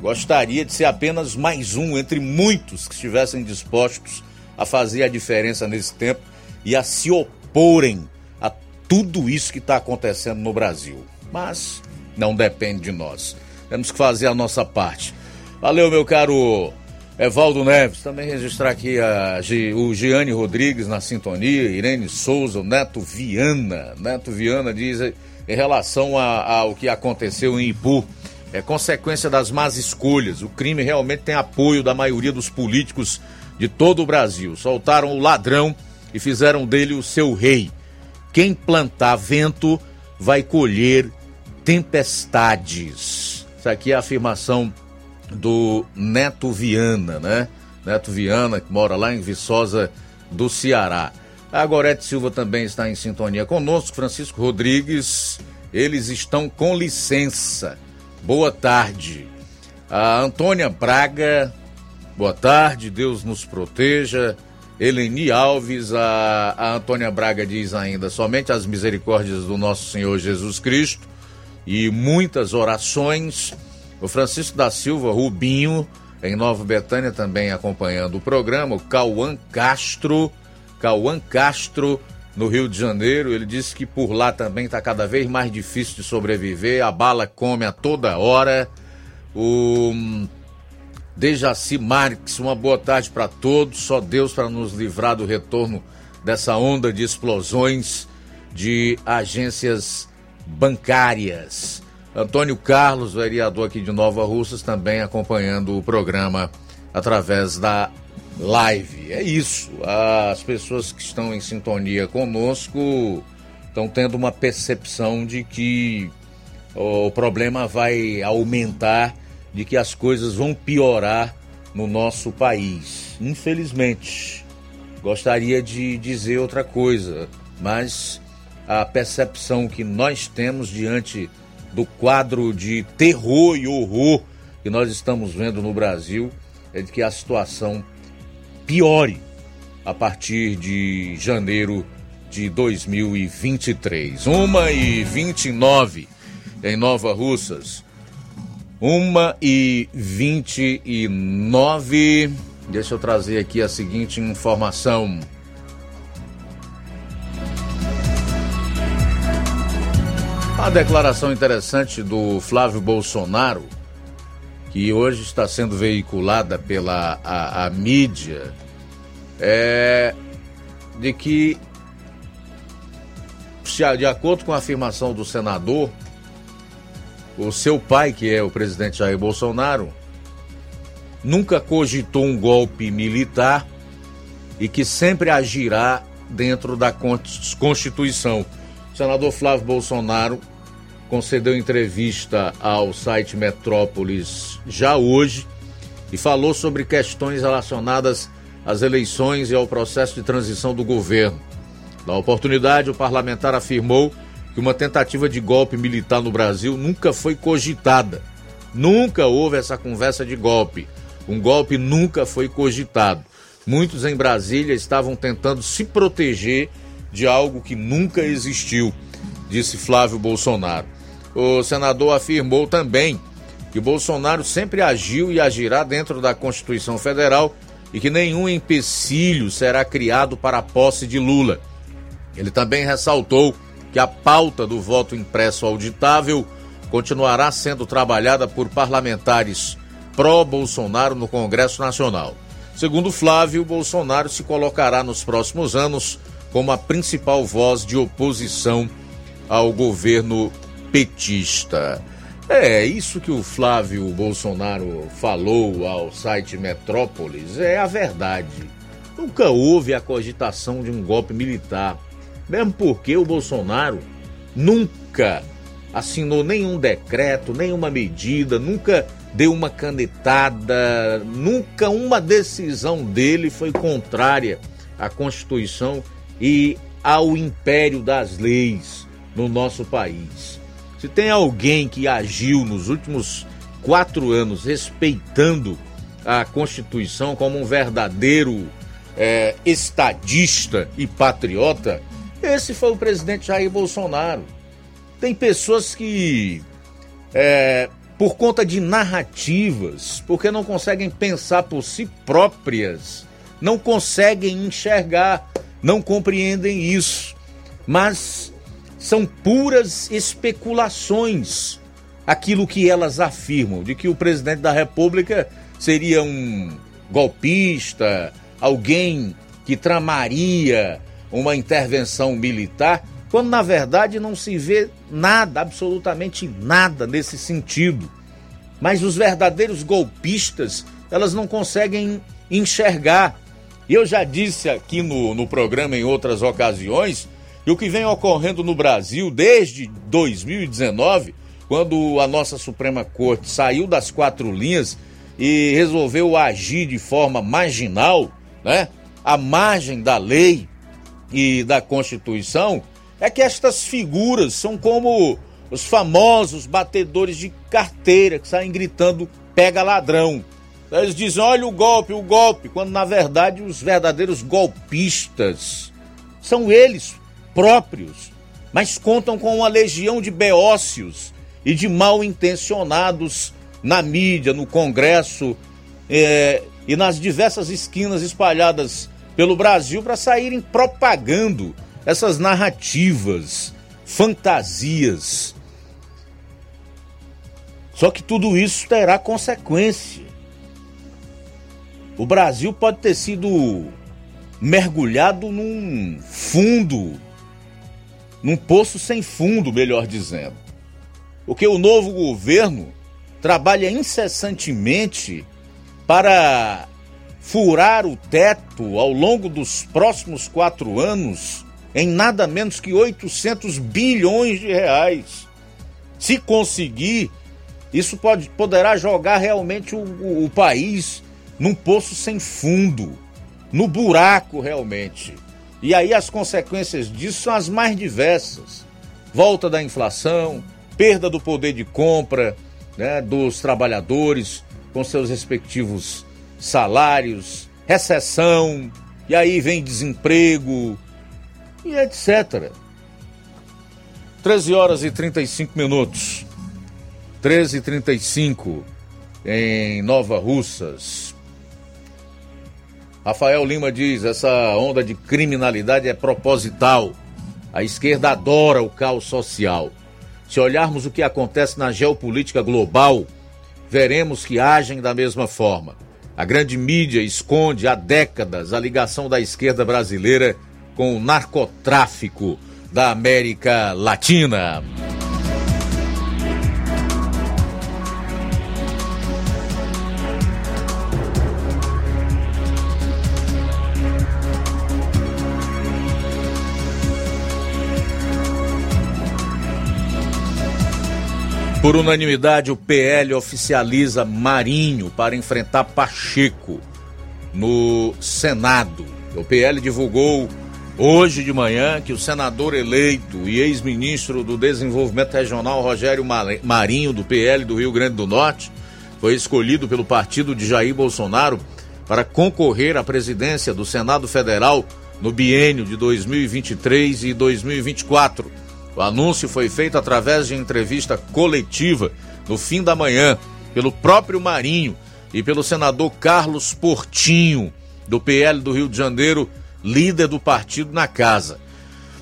gostaria de ser apenas mais um entre muitos que estivessem dispostos a fazer a diferença nesse tempo e a se oporem a tudo isso que está acontecendo no Brasil. Mas não depende de nós. Temos que fazer a nossa parte. Valeu, meu caro Evaldo Neves. Também registrar aqui a, o Giane Rodrigues na sintonia, Irene Souza, o Neto Viana. Neto Viana diz em relação ao que aconteceu em Ipu, é consequência das más escolhas. O crime realmente tem apoio da maioria dos políticos de todo o Brasil. Soltaram o ladrão e fizeram dele o seu rei. Quem plantar vento vai colher tempestades. Isso aqui é a afirmação do Neto Viana, né? Neto Viana, que mora lá em Viçosa do Ceará. A Gorete Silva também está em sintonia conosco. Francisco Rodrigues, eles estão com licença. Boa tarde. A Antônia Braga, boa tarde, Deus nos proteja. Eleni Alves, a, a Antônia Braga diz ainda, somente as misericórdias do nosso Senhor Jesus Cristo e muitas orações. O Francisco da Silva Rubinho, em Nova Betânia, também acompanhando o programa. O Cauã Castro, Cauã Castro, no Rio de Janeiro, ele disse que por lá também está cada vez mais difícil de sobreviver, a bala come a toda hora. O Dejaci Marques, uma boa tarde para todos, só Deus para nos livrar do retorno dessa onda de explosões de agências bancárias. Antônio Carlos, vereador aqui de Nova Russas, também acompanhando o programa através da live. É isso, as pessoas que estão em sintonia conosco estão tendo uma percepção de que o problema vai aumentar, de que as coisas vão piorar no nosso país. Infelizmente, gostaria de dizer outra coisa, mas a percepção que nós temos diante do quadro de terror e horror que nós estamos vendo no Brasil, é de que a situação piore a partir de janeiro de dois mil e vinte e três. uma e vinte e nove em Nova Russas. uma e vinte e nove. Deixa eu trazer aqui a seguinte informação. Uma declaração interessante do Flávio Bolsonaro, que hoje está sendo veiculada pela a, a mídia, é de que, de acordo com a afirmação do senador, o seu pai, que é o presidente Jair Bolsonaro, nunca cogitou um golpe militar e que sempre agirá dentro da Constituição. O senador Flávio Bolsonaro concedeu entrevista ao site Metrópolis já hoje e falou sobre questões relacionadas às eleições e ao processo de transição do governo. Na oportunidade, o parlamentar afirmou que uma tentativa de golpe militar no Brasil nunca foi cogitada. Nunca houve essa conversa de golpe. Um golpe nunca foi cogitado. Muitos em Brasília estavam tentando se proteger de algo que nunca existiu, disse Flávio Bolsonaro. O senador afirmou também que Bolsonaro sempre agiu e agirá dentro da Constituição Federal e que nenhum empecilho será criado para a posse de Lula. Ele também ressaltou que a pauta do voto impresso auditável continuará sendo trabalhada por parlamentares pró-Bolsonaro no Congresso Nacional. Segundo Flávio, Bolsonaro se colocará nos próximos anos como a principal voz de oposição ao governo petista. É isso que o Flávio Bolsonaro falou ao site Metrópolis, é a verdade. Nunca houve a cogitação de um golpe militar, mesmo porque o Bolsonaro nunca assinou nenhum decreto, nenhuma medida, nunca deu uma canetada, nunca uma decisão dele foi contrária à Constituição e ao império das leis no nosso país. Se tem alguém que agiu nos últimos quatro anos respeitando a Constituição como um verdadeiro é, estadista e patriota, esse foi o presidente Jair Bolsonaro. Tem pessoas que, é, por conta de narrativas, porque não conseguem pensar por si próprias, não conseguem enxergar, não compreendem isso, mas são puras especulações aquilo que elas afirmam, de que o presidente da República seria um golpista, alguém que tramaria uma intervenção militar, quando na verdade não se vê nada, absolutamente nada nesse sentido. Mas os verdadeiros golpistas, elas não conseguem enxergar. E eu já disse aqui no, no programa em outras ocasiões, e o que vem ocorrendo no Brasil desde dois mil e dezenove, quando a nossa Suprema Corte saiu das quatro linhas e resolveu agir de forma marginal, né, à margem da lei e da Constituição, é que estas figuras são como os famosos batedores de carteira que saem gritando pega ladrão. Eles dizem, olha o golpe, o golpe, quando na verdade os verdadeiros golpistas são eles próprios, mas contam com uma legião de beócios e de mal intencionados na mídia, no Congresso é, e nas diversas esquinas espalhadas pelo Brasil para saírem propagando essas narrativas, fantasias. Só que tudo isso terá consequência. O Brasil pode ter sido mergulhado num fundo, num poço sem fundo, melhor dizendo. Porque o novo governo trabalha incessantemente para furar o teto ao longo dos próximos quatro anos em nada menos que oitocentos bilhões de reais. Se conseguir, isso pode, poderá jogar realmente o, o, o país num poço sem fundo, no buraco realmente. E aí as consequências disso são as mais diversas. Volta da inflação, perda do poder de compra, né, dos trabalhadores com seus respectivos salários, recessão, e aí vem desemprego, e etcétera. treze horas e trinta e cinco minutos. treze e trinta e cinco em Nova Russas. Rafael Lima diz, essa onda de criminalidade é proposital. A esquerda adora o caos social. Se olharmos o que acontece na geopolítica global, veremos que agem da mesma forma. A grande mídia esconde há décadas a ligação da esquerda brasileira com o narcotráfico da América Latina. Por unanimidade, o P L oficializa Marinho para enfrentar Pacheco no Senado. O P L divulgou hoje de manhã que o senador eleito e ex-ministro do Desenvolvimento Regional Rogério Marinho, do P L do Rio Grande do Norte, foi escolhido pelo partido de Jair Bolsonaro para concorrer à presidência do Senado Federal no biênio de dois mil e vinte e três e dois mil e vinte e quatro. O anúncio foi feito através de entrevista coletiva no fim da manhã pelo próprio Marinho e pelo senador Carlos Portinho, do P L do Rio de Janeiro, líder do partido na casa.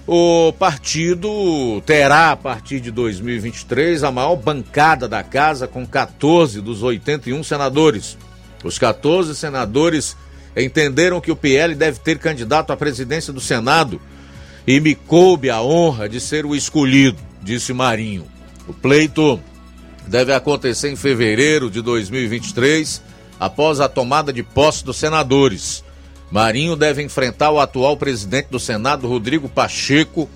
O partido terá, a partir de dois mil e vinte e três, a maior bancada da casa, com catorze dos oitenta e um senadores. Os catorze senadores entenderam que o P L deve ter candidato à presidência do Senado e me coube a honra de ser o escolhido, disse Marinho. O pleito deve acontecer em fevereiro de dois mil e vinte e três, após a tomada de posse dos senadores. Marinho deve enfrentar o atual presidente do Senado, Rodrigo Pacheco,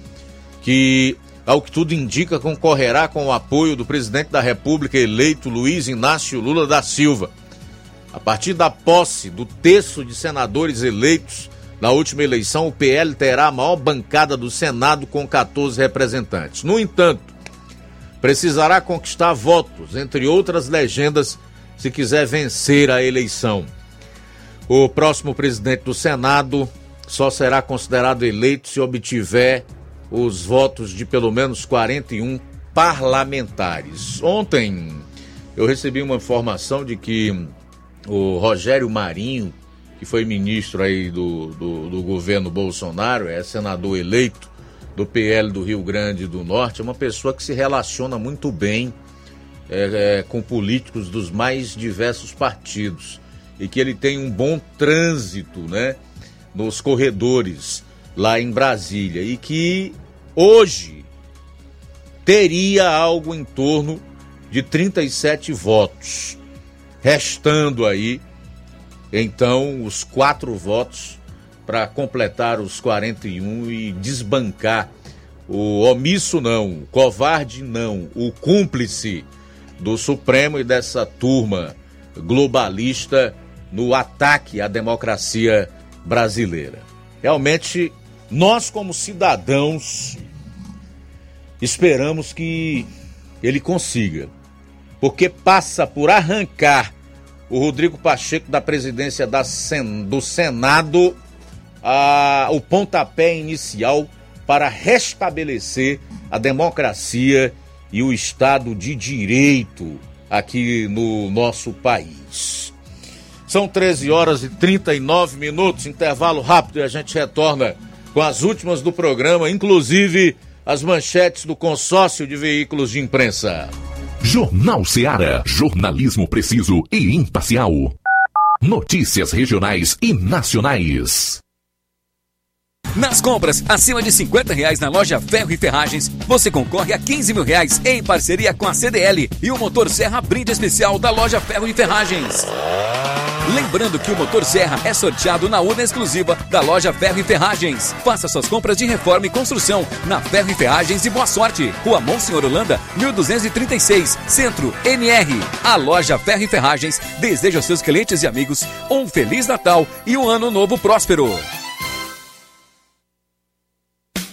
que, ao que tudo indica, concorrerá com o apoio do presidente da República eleito, Luiz Inácio Lula da Silva. A partir da posse do terço de senadores eleitos na última eleição, o P L terá a maior bancada do Senado, com catorze representantes. No entanto, precisará conquistar votos, entre outras legendas, se quiser vencer a eleição. O próximo presidente do Senado só será considerado eleito se obtiver os votos de pelo menos quarenta e um parlamentares. Ontem eu recebi uma informação de que o Rogério Marinho, que foi ministro aí do, do, do governo Bolsonaro, é senador eleito do P L do Rio Grande do Norte, é uma pessoa que se relaciona muito bem é, é, com políticos dos mais diversos partidos, e que ele tem um bom trânsito, né, nos corredores lá em Brasília, e que hoje teria algo em torno de trinta e sete votos, restando aí então os quatro votos para completar os quarenta e um e desbancar o omisso, não, o covarde, não, o cúmplice do Supremo e dessa turma globalista no ataque à democracia brasileira. Realmente, nós como cidadãos esperamos que ele consiga, porque passa por arrancar o Rodrigo Pacheco da presidência da Sen- do Senado a, o pontapé inicial para restabelecer a democracia e o Estado de Direito aqui no nosso país. São treze horas e trinta e nove minutos, intervalo rápido, e a gente retorna com as últimas do programa, inclusive as manchetes do consórcio de veículos de imprensa. Jornal Seara, jornalismo preciso e imparcial. Notícias regionais e nacionais. Nas compras acima de cinquenta reais na loja Ferro e Ferragens, você concorre a quinze mil reais em parceria com a C D L e o motor Serra brinde especial da loja Ferro e Ferragens. Lembrando que o motor Serra é sorteado na urna exclusiva da loja Ferro e Ferragens. Faça suas compras de reforma e construção na Ferro e Ferragens e boa sorte. Rua Monsenhor Holanda, mil duzentos e trinta e seis, Centro, M R. A loja Ferro e Ferragens deseja aos seus clientes e amigos um Feliz Natal e um Ano Novo próspero.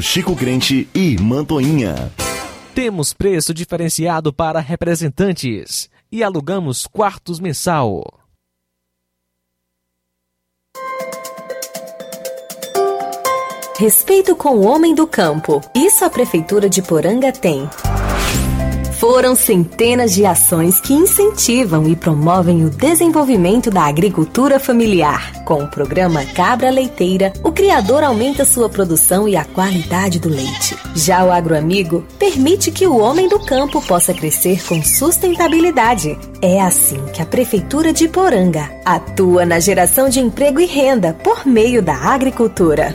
Chico Crente e Mantoinha. Temos preço diferenciado para representantes e alugamos quartos mensal. Respeito com o homem do campo. Isso a Prefeitura de Poranga tem. Foram centenas de ações que incentivam e promovem o desenvolvimento da agricultura familiar. Com o programa Cabra Leiteira, o criador aumenta sua produção e a qualidade do leite. Já o Agroamigo permite que o homem do campo possa crescer com sustentabilidade. É assim que a Prefeitura de Poranga atua na geração de emprego e renda por meio da agricultura.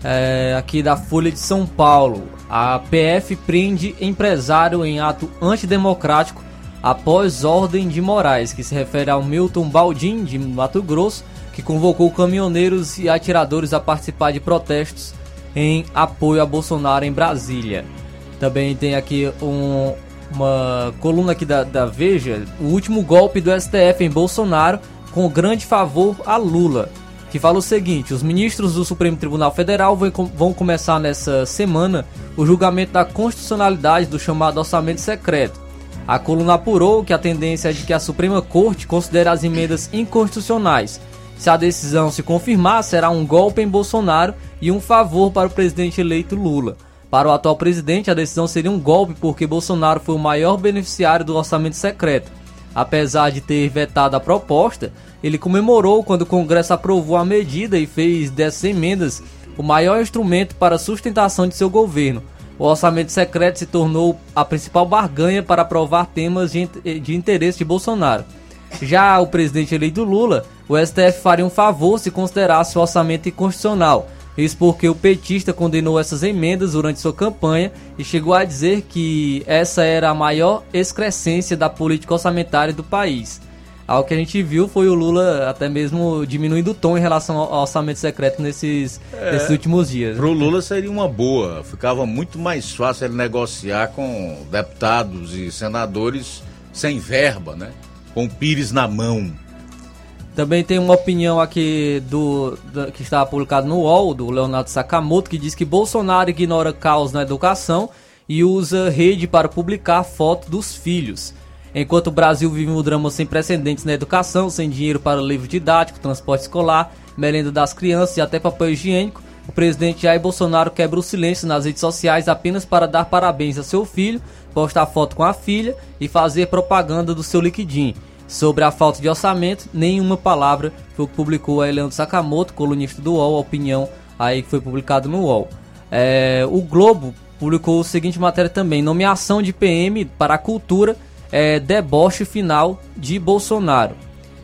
É, aqui da Folha de São Paulo. A P F prende empresário em ato antidemocrático após ordem de Moraes, que se refere ao Milton Baldim, de Mato Grosso, que convocou caminhoneiros e atiradores a participar de protestos em apoio a Bolsonaro em Brasília. Também tem aqui um... uma coluna aqui da, da Veja, o último golpe do S T F em Bolsonaro, com grande favor a Lula, que fala o seguinte: os ministros do Supremo Tribunal Federal vão, vão começar nessa semana o julgamento da constitucionalidade do chamado orçamento secreto. A coluna apurou que a tendência é de que a Suprema Corte considere as emendas inconstitucionais. Se a decisão se confirmar, será um golpe em Bolsonaro e um favor para o presidente eleito Lula. Para o atual presidente, a decisão seria um golpe porque Bolsonaro foi o maior beneficiário do orçamento secreto. Apesar de ter vetado a proposta, ele comemorou quando o Congresso aprovou a medida e fez dessas emendas o maior instrumento para a sustentação de seu governo. O orçamento secreto se tornou a principal barganha para aprovar temas de interesse de Bolsonaro. Já o presidente eleito Lula, o S T F faria um favor se considerasse o orçamento inconstitucional. Isso porque o petista condenou essas emendas durante sua campanha e chegou a dizer que essa era a maior excrescência da política orçamentária do país. Algo que a gente viu foi o Lula até mesmo diminuindo o tom em relação ao orçamento secreto nesses, é, nesses últimos dias. Pro Lula seria uma boa, ficava muito mais fácil ele negociar com deputados e senadores sem verba, né? Com o Pires na mão. Também tem uma opinião aqui do, do que está publicado no U O L, do Leonardo Sakamoto, que diz que Bolsonaro ignora caos na educação e usa rede para publicar foto dos filhos. Enquanto o Brasil vive um drama sem precedentes na educação, sem dinheiro para livro didático, transporte escolar, merenda das crianças e até papel higiênico, o presidente Jair Bolsonaro quebra o silêncio nas redes sociais apenas para dar parabéns a seu filho, postar foto com a filha e fazer propaganda do seu liquidinho. Sobre a falta de orçamento, nenhuma palavra. Foi o que publicou aí Leandro Sakamoto, colunista do U O L, a opinião aí que foi publicado no U O L. É, o Globo publicou a seguinte matéria também: nomeação de P M para a cultura, é, deboche final de Bolsonaro.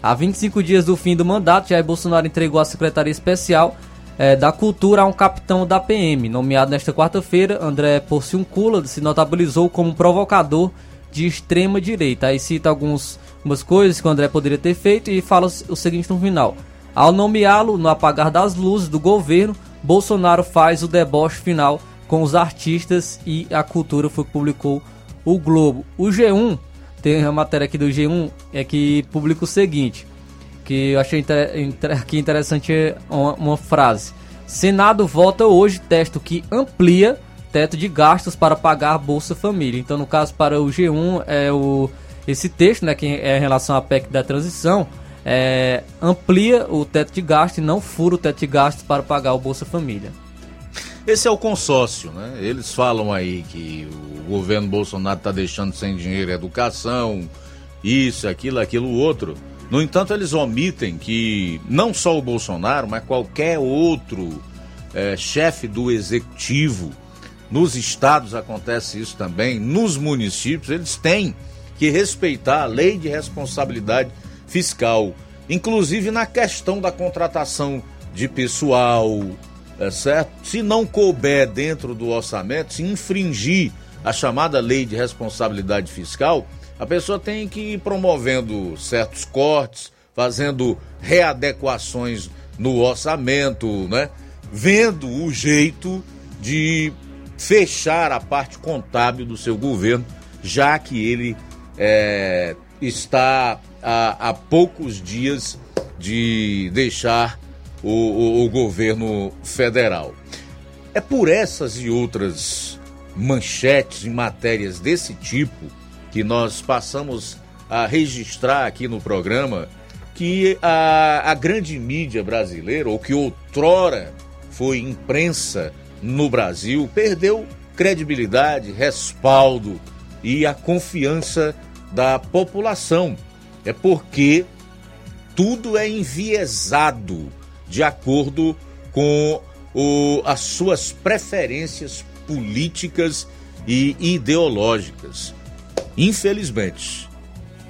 Há vinte e cinco dias do fim do mandato, Jair Bolsonaro entregou à Secretaria Especial é, da Cultura a um capitão da P M. Nomeado nesta quarta-feira, André Porciuncula se notabilizou como provocador de extrema direita. Aí cita alguns, algumas coisas que o André poderia ter feito e fala o seguinte no final: ao nomeá-lo no apagar das luzes do governo, Bolsonaro faz o deboche final com os artistas e a cultura. Foi que publicou o Globo. O G um, tem a matéria aqui do G um, é que publica o seguinte, que eu achei inter, inter, aqui interessante uma, uma frase: Senado vota hoje texto que amplia teto de gastos para pagar Bolsa Família. Então, no caso, para o G um, é o, esse texto, né, que é em relação à P E C da transição, é, amplia o teto de gastos e não fura o teto de gastos para pagar o Bolsa Família. Esse é o consórcio, né? Eles falam aí que o governo Bolsonaro está deixando sem dinheiro a educação, isso, aquilo, aquilo, o outro. No entanto, eles omitem que não só o Bolsonaro, mas qualquer outro é, chefe do executivo. Nos estados acontece isso também, nos municípios eles têm que respeitar a lei de responsabilidade fiscal, inclusive na questão da contratação de pessoal, é certo? Se não couber dentro do orçamento, se infringir a chamada lei de responsabilidade fiscal, a pessoa tem que ir promovendo certos cortes, fazendo readequações no orçamento, né? Vendo o jeito de fechar a parte contábil do seu governo, já que ele é, está a, a poucos dias de deixar o, o, o governo federal. É por essas e outras manchetes e matérias desse tipo que nós passamos a registrar aqui no programa que a, a grande mídia brasileira, ou que outrora foi imprensa no Brasil, perdeu credibilidade, respaldo e a confiança da população. É porque tudo é enviesado de acordo com o, as suas preferências políticas e ideológicas. Infelizmente,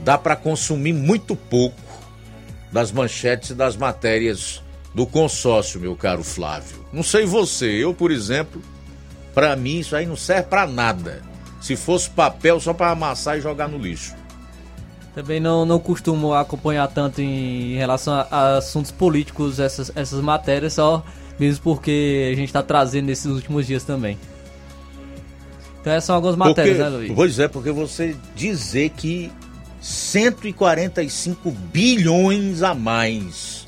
dá para consumir muito pouco das manchetes e das matérias do consórcio, meu caro Flávio. Não sei você, eu, por exemplo, para mim isso aí não serve para nada. Se fosse papel, só para amassar e jogar no lixo. Também não, não costumo acompanhar tanto em relação a, a assuntos políticos essas, essas matérias, só mesmo porque a gente está trazendo nesses últimos dias também. Então essas são algumas matérias, porque, né, Luiz? Pois é, porque você dizer que cento e quarenta e cinco bilhões a mais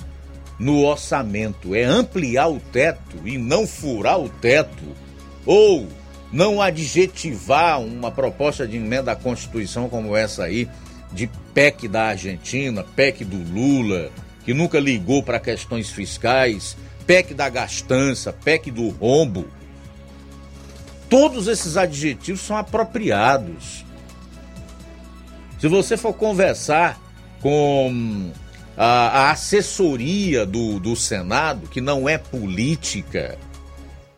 no orçamento, é ampliar o teto e não furar o teto, ou não adjetivar uma proposta de emenda à Constituição como essa aí, de P E C da Argentina, P E C do Lula, que nunca ligou para questões fiscais, P E C da gastança, P E C do rombo. Todos esses adjetivos são apropriados. Se você for conversar com a assessoria do, do Senado, que não é política,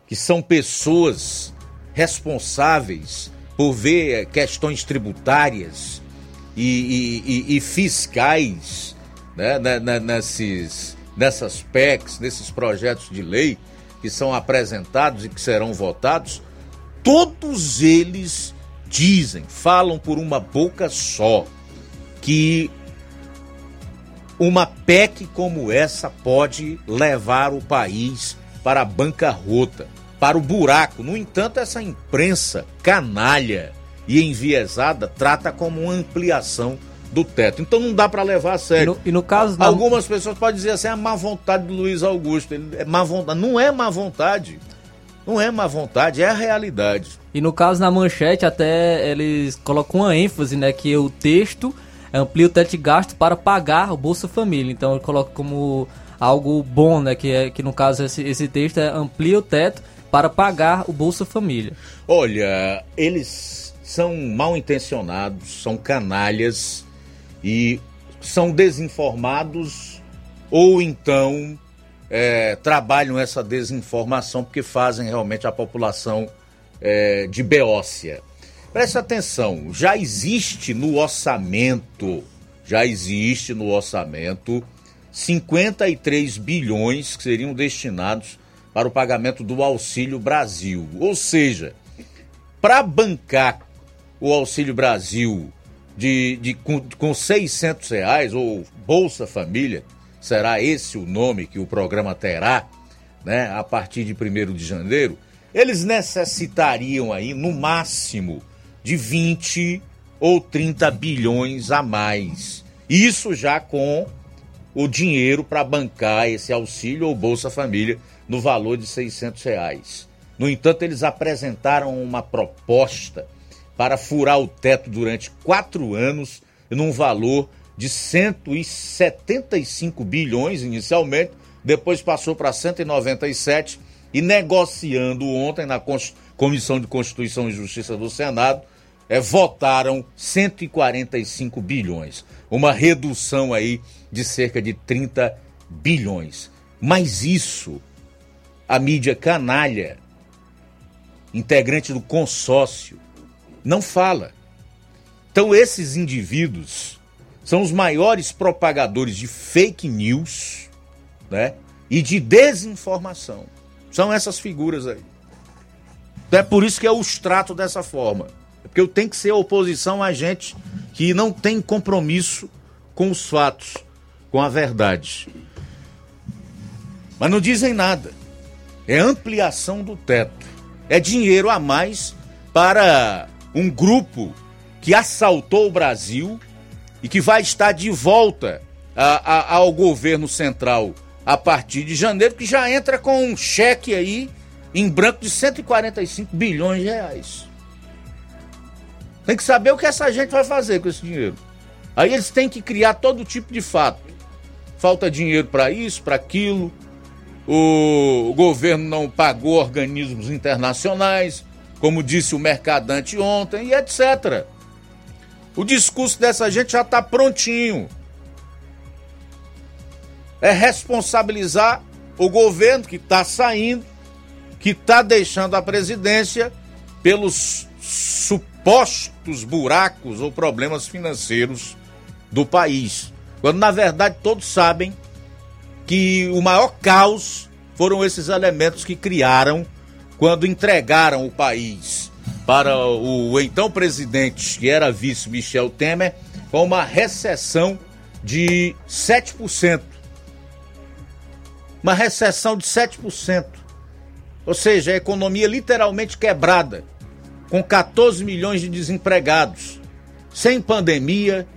que são pessoas responsáveis por ver questões tributárias e, e, e, e fiscais, né, nesses, nessas P E Cs, nesses projetos de lei que são apresentados e que serão votados, todos eles dizem, falam por uma boca só, que uma P E C como essa pode levar o país para a bancarrota, para o buraco. No entanto, essa imprensa canalha e enviesada trata como uma ampliação do teto. Então não dá para levar a sério. E no, e no caso da... Algumas pessoas podem dizer assim, a má vontade do Luiz Augusto. Ele é má vontade. Não é má vontade. Não é má vontade, é a realidade. E no caso, na manchete, até eles colocam uma ênfase, né, que o texto amplia o teto de gasto para pagar o Bolsa Família. Então ele coloca como algo bom, né, que, é, que no caso esse, esse texto é amplia o teto para pagar o Bolsa Família. Olha, eles são mal intencionados, são canalhas e são desinformados ou então é, trabalham essa desinformação porque fazem realmente a população é, de beócia. Preste atenção, já existe no orçamento, já existe no orçamento cinquenta e três bilhões que seriam destinados para o pagamento do Auxílio Brasil. Ou seja, para bancar o Auxílio Brasil de, de, com, com seiscentos reais, ou Bolsa Família, será esse o nome que o programa terá, né, a partir de primeiro de janeiro, eles necessitariam aí, no máximo, de vinte ou trinta bilhões a mais. Isso já com o dinheiro para bancar esse auxílio ou Bolsa Família no valor de seiscentos reais. No entanto, eles apresentaram uma proposta para furar o teto durante quatro anos num valor de cento e setenta e cinco bilhões inicialmente, depois passou para cento e noventa e sete, e negociando ontem na Comissão de Constituição e Justiça do Senado, é, votaram cento e quarenta e cinco bilhões, uma redução aí de cerca de trinta bilhões. Mas isso, a mídia canalha, integrante do consórcio, não fala. Então esses indivíduos são os maiores propagadores de fake news, né, e de desinformação. São essas figuras aí. É por isso que eu os trato dessa forma. Porque eu tenho que ser oposição a gente que não tem compromisso com os fatos, com a verdade. Mas não dizem nada. É ampliação do teto. É dinheiro a mais para um grupo que assaltou o Brasil e que vai estar de volta a, a, ao governo central a partir de janeiro, que já entra com um cheque aí em branco de cento e quarenta e cinco bilhões de reais. Tem que saber o que essa gente vai fazer com esse dinheiro. Aí eles têm que criar todo tipo de fato. Falta dinheiro para isso, para aquilo. O governo não pagou organismos internacionais, como disse o Mercadante ontem, e etcétera. O discurso dessa gente já está prontinho. É responsabilizar o governo que está saindo, que está deixando a presidência, pelos supostos buracos ou problemas financeiros do país. Quando, na verdade, todos sabem que o maior caos foram esses elementos que criaram quando entregaram o país para o então presidente, que era vice Michel Temer, com uma recessão de sete por cento. Uma recessão de sete por cento. Ou seja, a economia literalmente quebrada, com catorze milhões de desempregados, sem pandemia,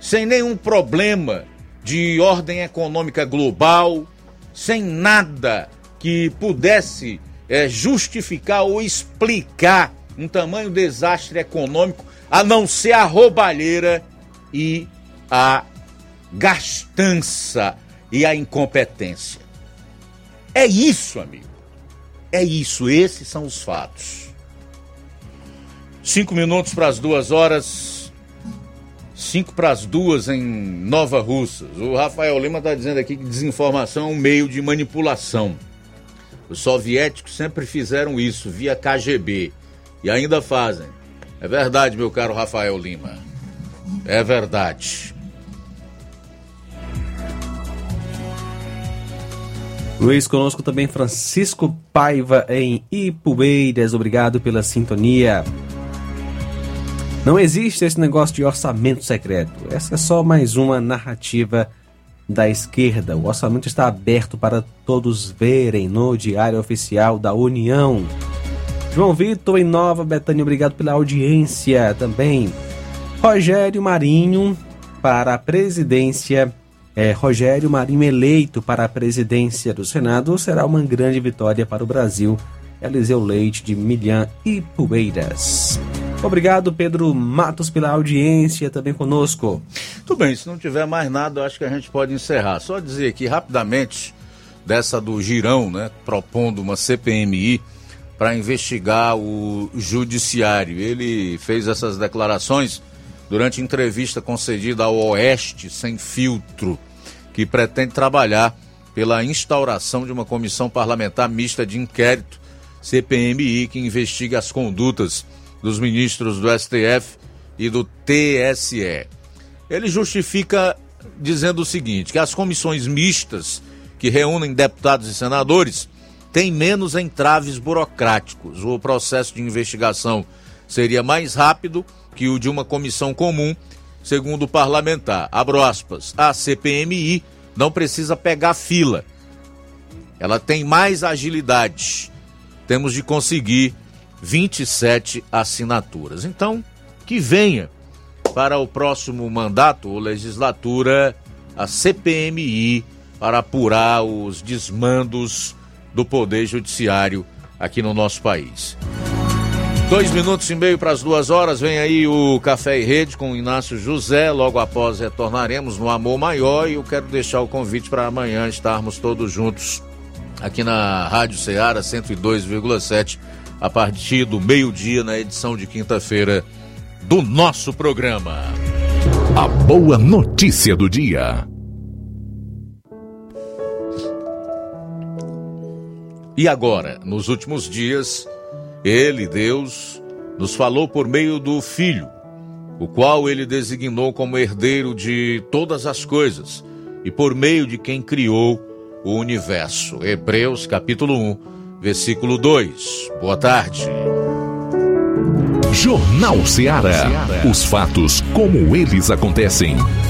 sem nenhum problema de ordem econômica global, sem nada que pudesse é, justificar ou explicar um tamanho desastre econômico, a não ser a roubalheira e a gastança e a incompetência. É isso, amigo. É isso. Esses são os fatos. Cinco minutos para as duas horas. Cinco para as duas em Nova Russas. O Rafael Lima está dizendo aqui que desinformação é um meio de manipulação. Os soviéticos sempre fizeram isso via K G B e ainda fazem. É verdade, meu caro Rafael Lima. É verdade. Luiz, conosco também Francisco Paiva em Ipueiras. Obrigado pela sintonia. Não existe esse negócio de orçamento secreto. Essa é só mais uma narrativa da esquerda. O orçamento está aberto para todos verem no Diário Oficial da União. João Vitor, em Nova Betânia, obrigado pela audiência também. Rogério Marinho para a presidência, é, Rogério Marinho eleito para a presidência do Senado, será uma grande vitória para o Brasil. Eliseu Leite, de Milhã e Poeiras. Obrigado, Pedro Matos, pela audiência também conosco. Tudo bem, se não tiver mais nada, eu acho que a gente pode encerrar. Só dizer aqui rapidamente dessa do Girão, né, propondo uma C P M I para investigar o judiciário. Ele fez essas declarações durante entrevista concedida ao Oeste Sem Filtro, que pretende trabalhar pela instauração de uma comissão parlamentar mista de inquérito, C P M I, que investiga as condutas dos ministros do S T F e do T S E. Ele justifica dizendo o seguinte, que as comissões mistas que reúnem deputados e senadores têm menos entraves burocráticos. O processo de investigação seria mais rápido que o de uma comissão comum, segundo o parlamentar. Abro aspas, a C P M I não precisa pegar fila. Ela tem mais agilidade. Temos de conseguir vinte e sete assinaturas. Então, que venha para o próximo mandato ou legislatura a C P M I para apurar os desmandos do Poder Judiciário aqui no nosso país. Dois minutos e meio para as duas horas, vem aí o Café e Rede com o Inácio José, logo após retornaremos no Amor Maior e eu quero deixar o convite para amanhã estarmos todos juntos aqui na Rádio Ceará cento e dois vírgula sete, a partir do meio-dia, na edição de quinta-feira do nosso programa. A boa notícia do dia. E agora, nos últimos dias, ele, Deus, nos falou por meio do Filho, o qual ele designou como herdeiro de todas as coisas e por meio de quem criou o universo. Hebreus capítulo um, versículo dois. Boa tarde. Jornal Ceará. Os fatos como eles acontecem.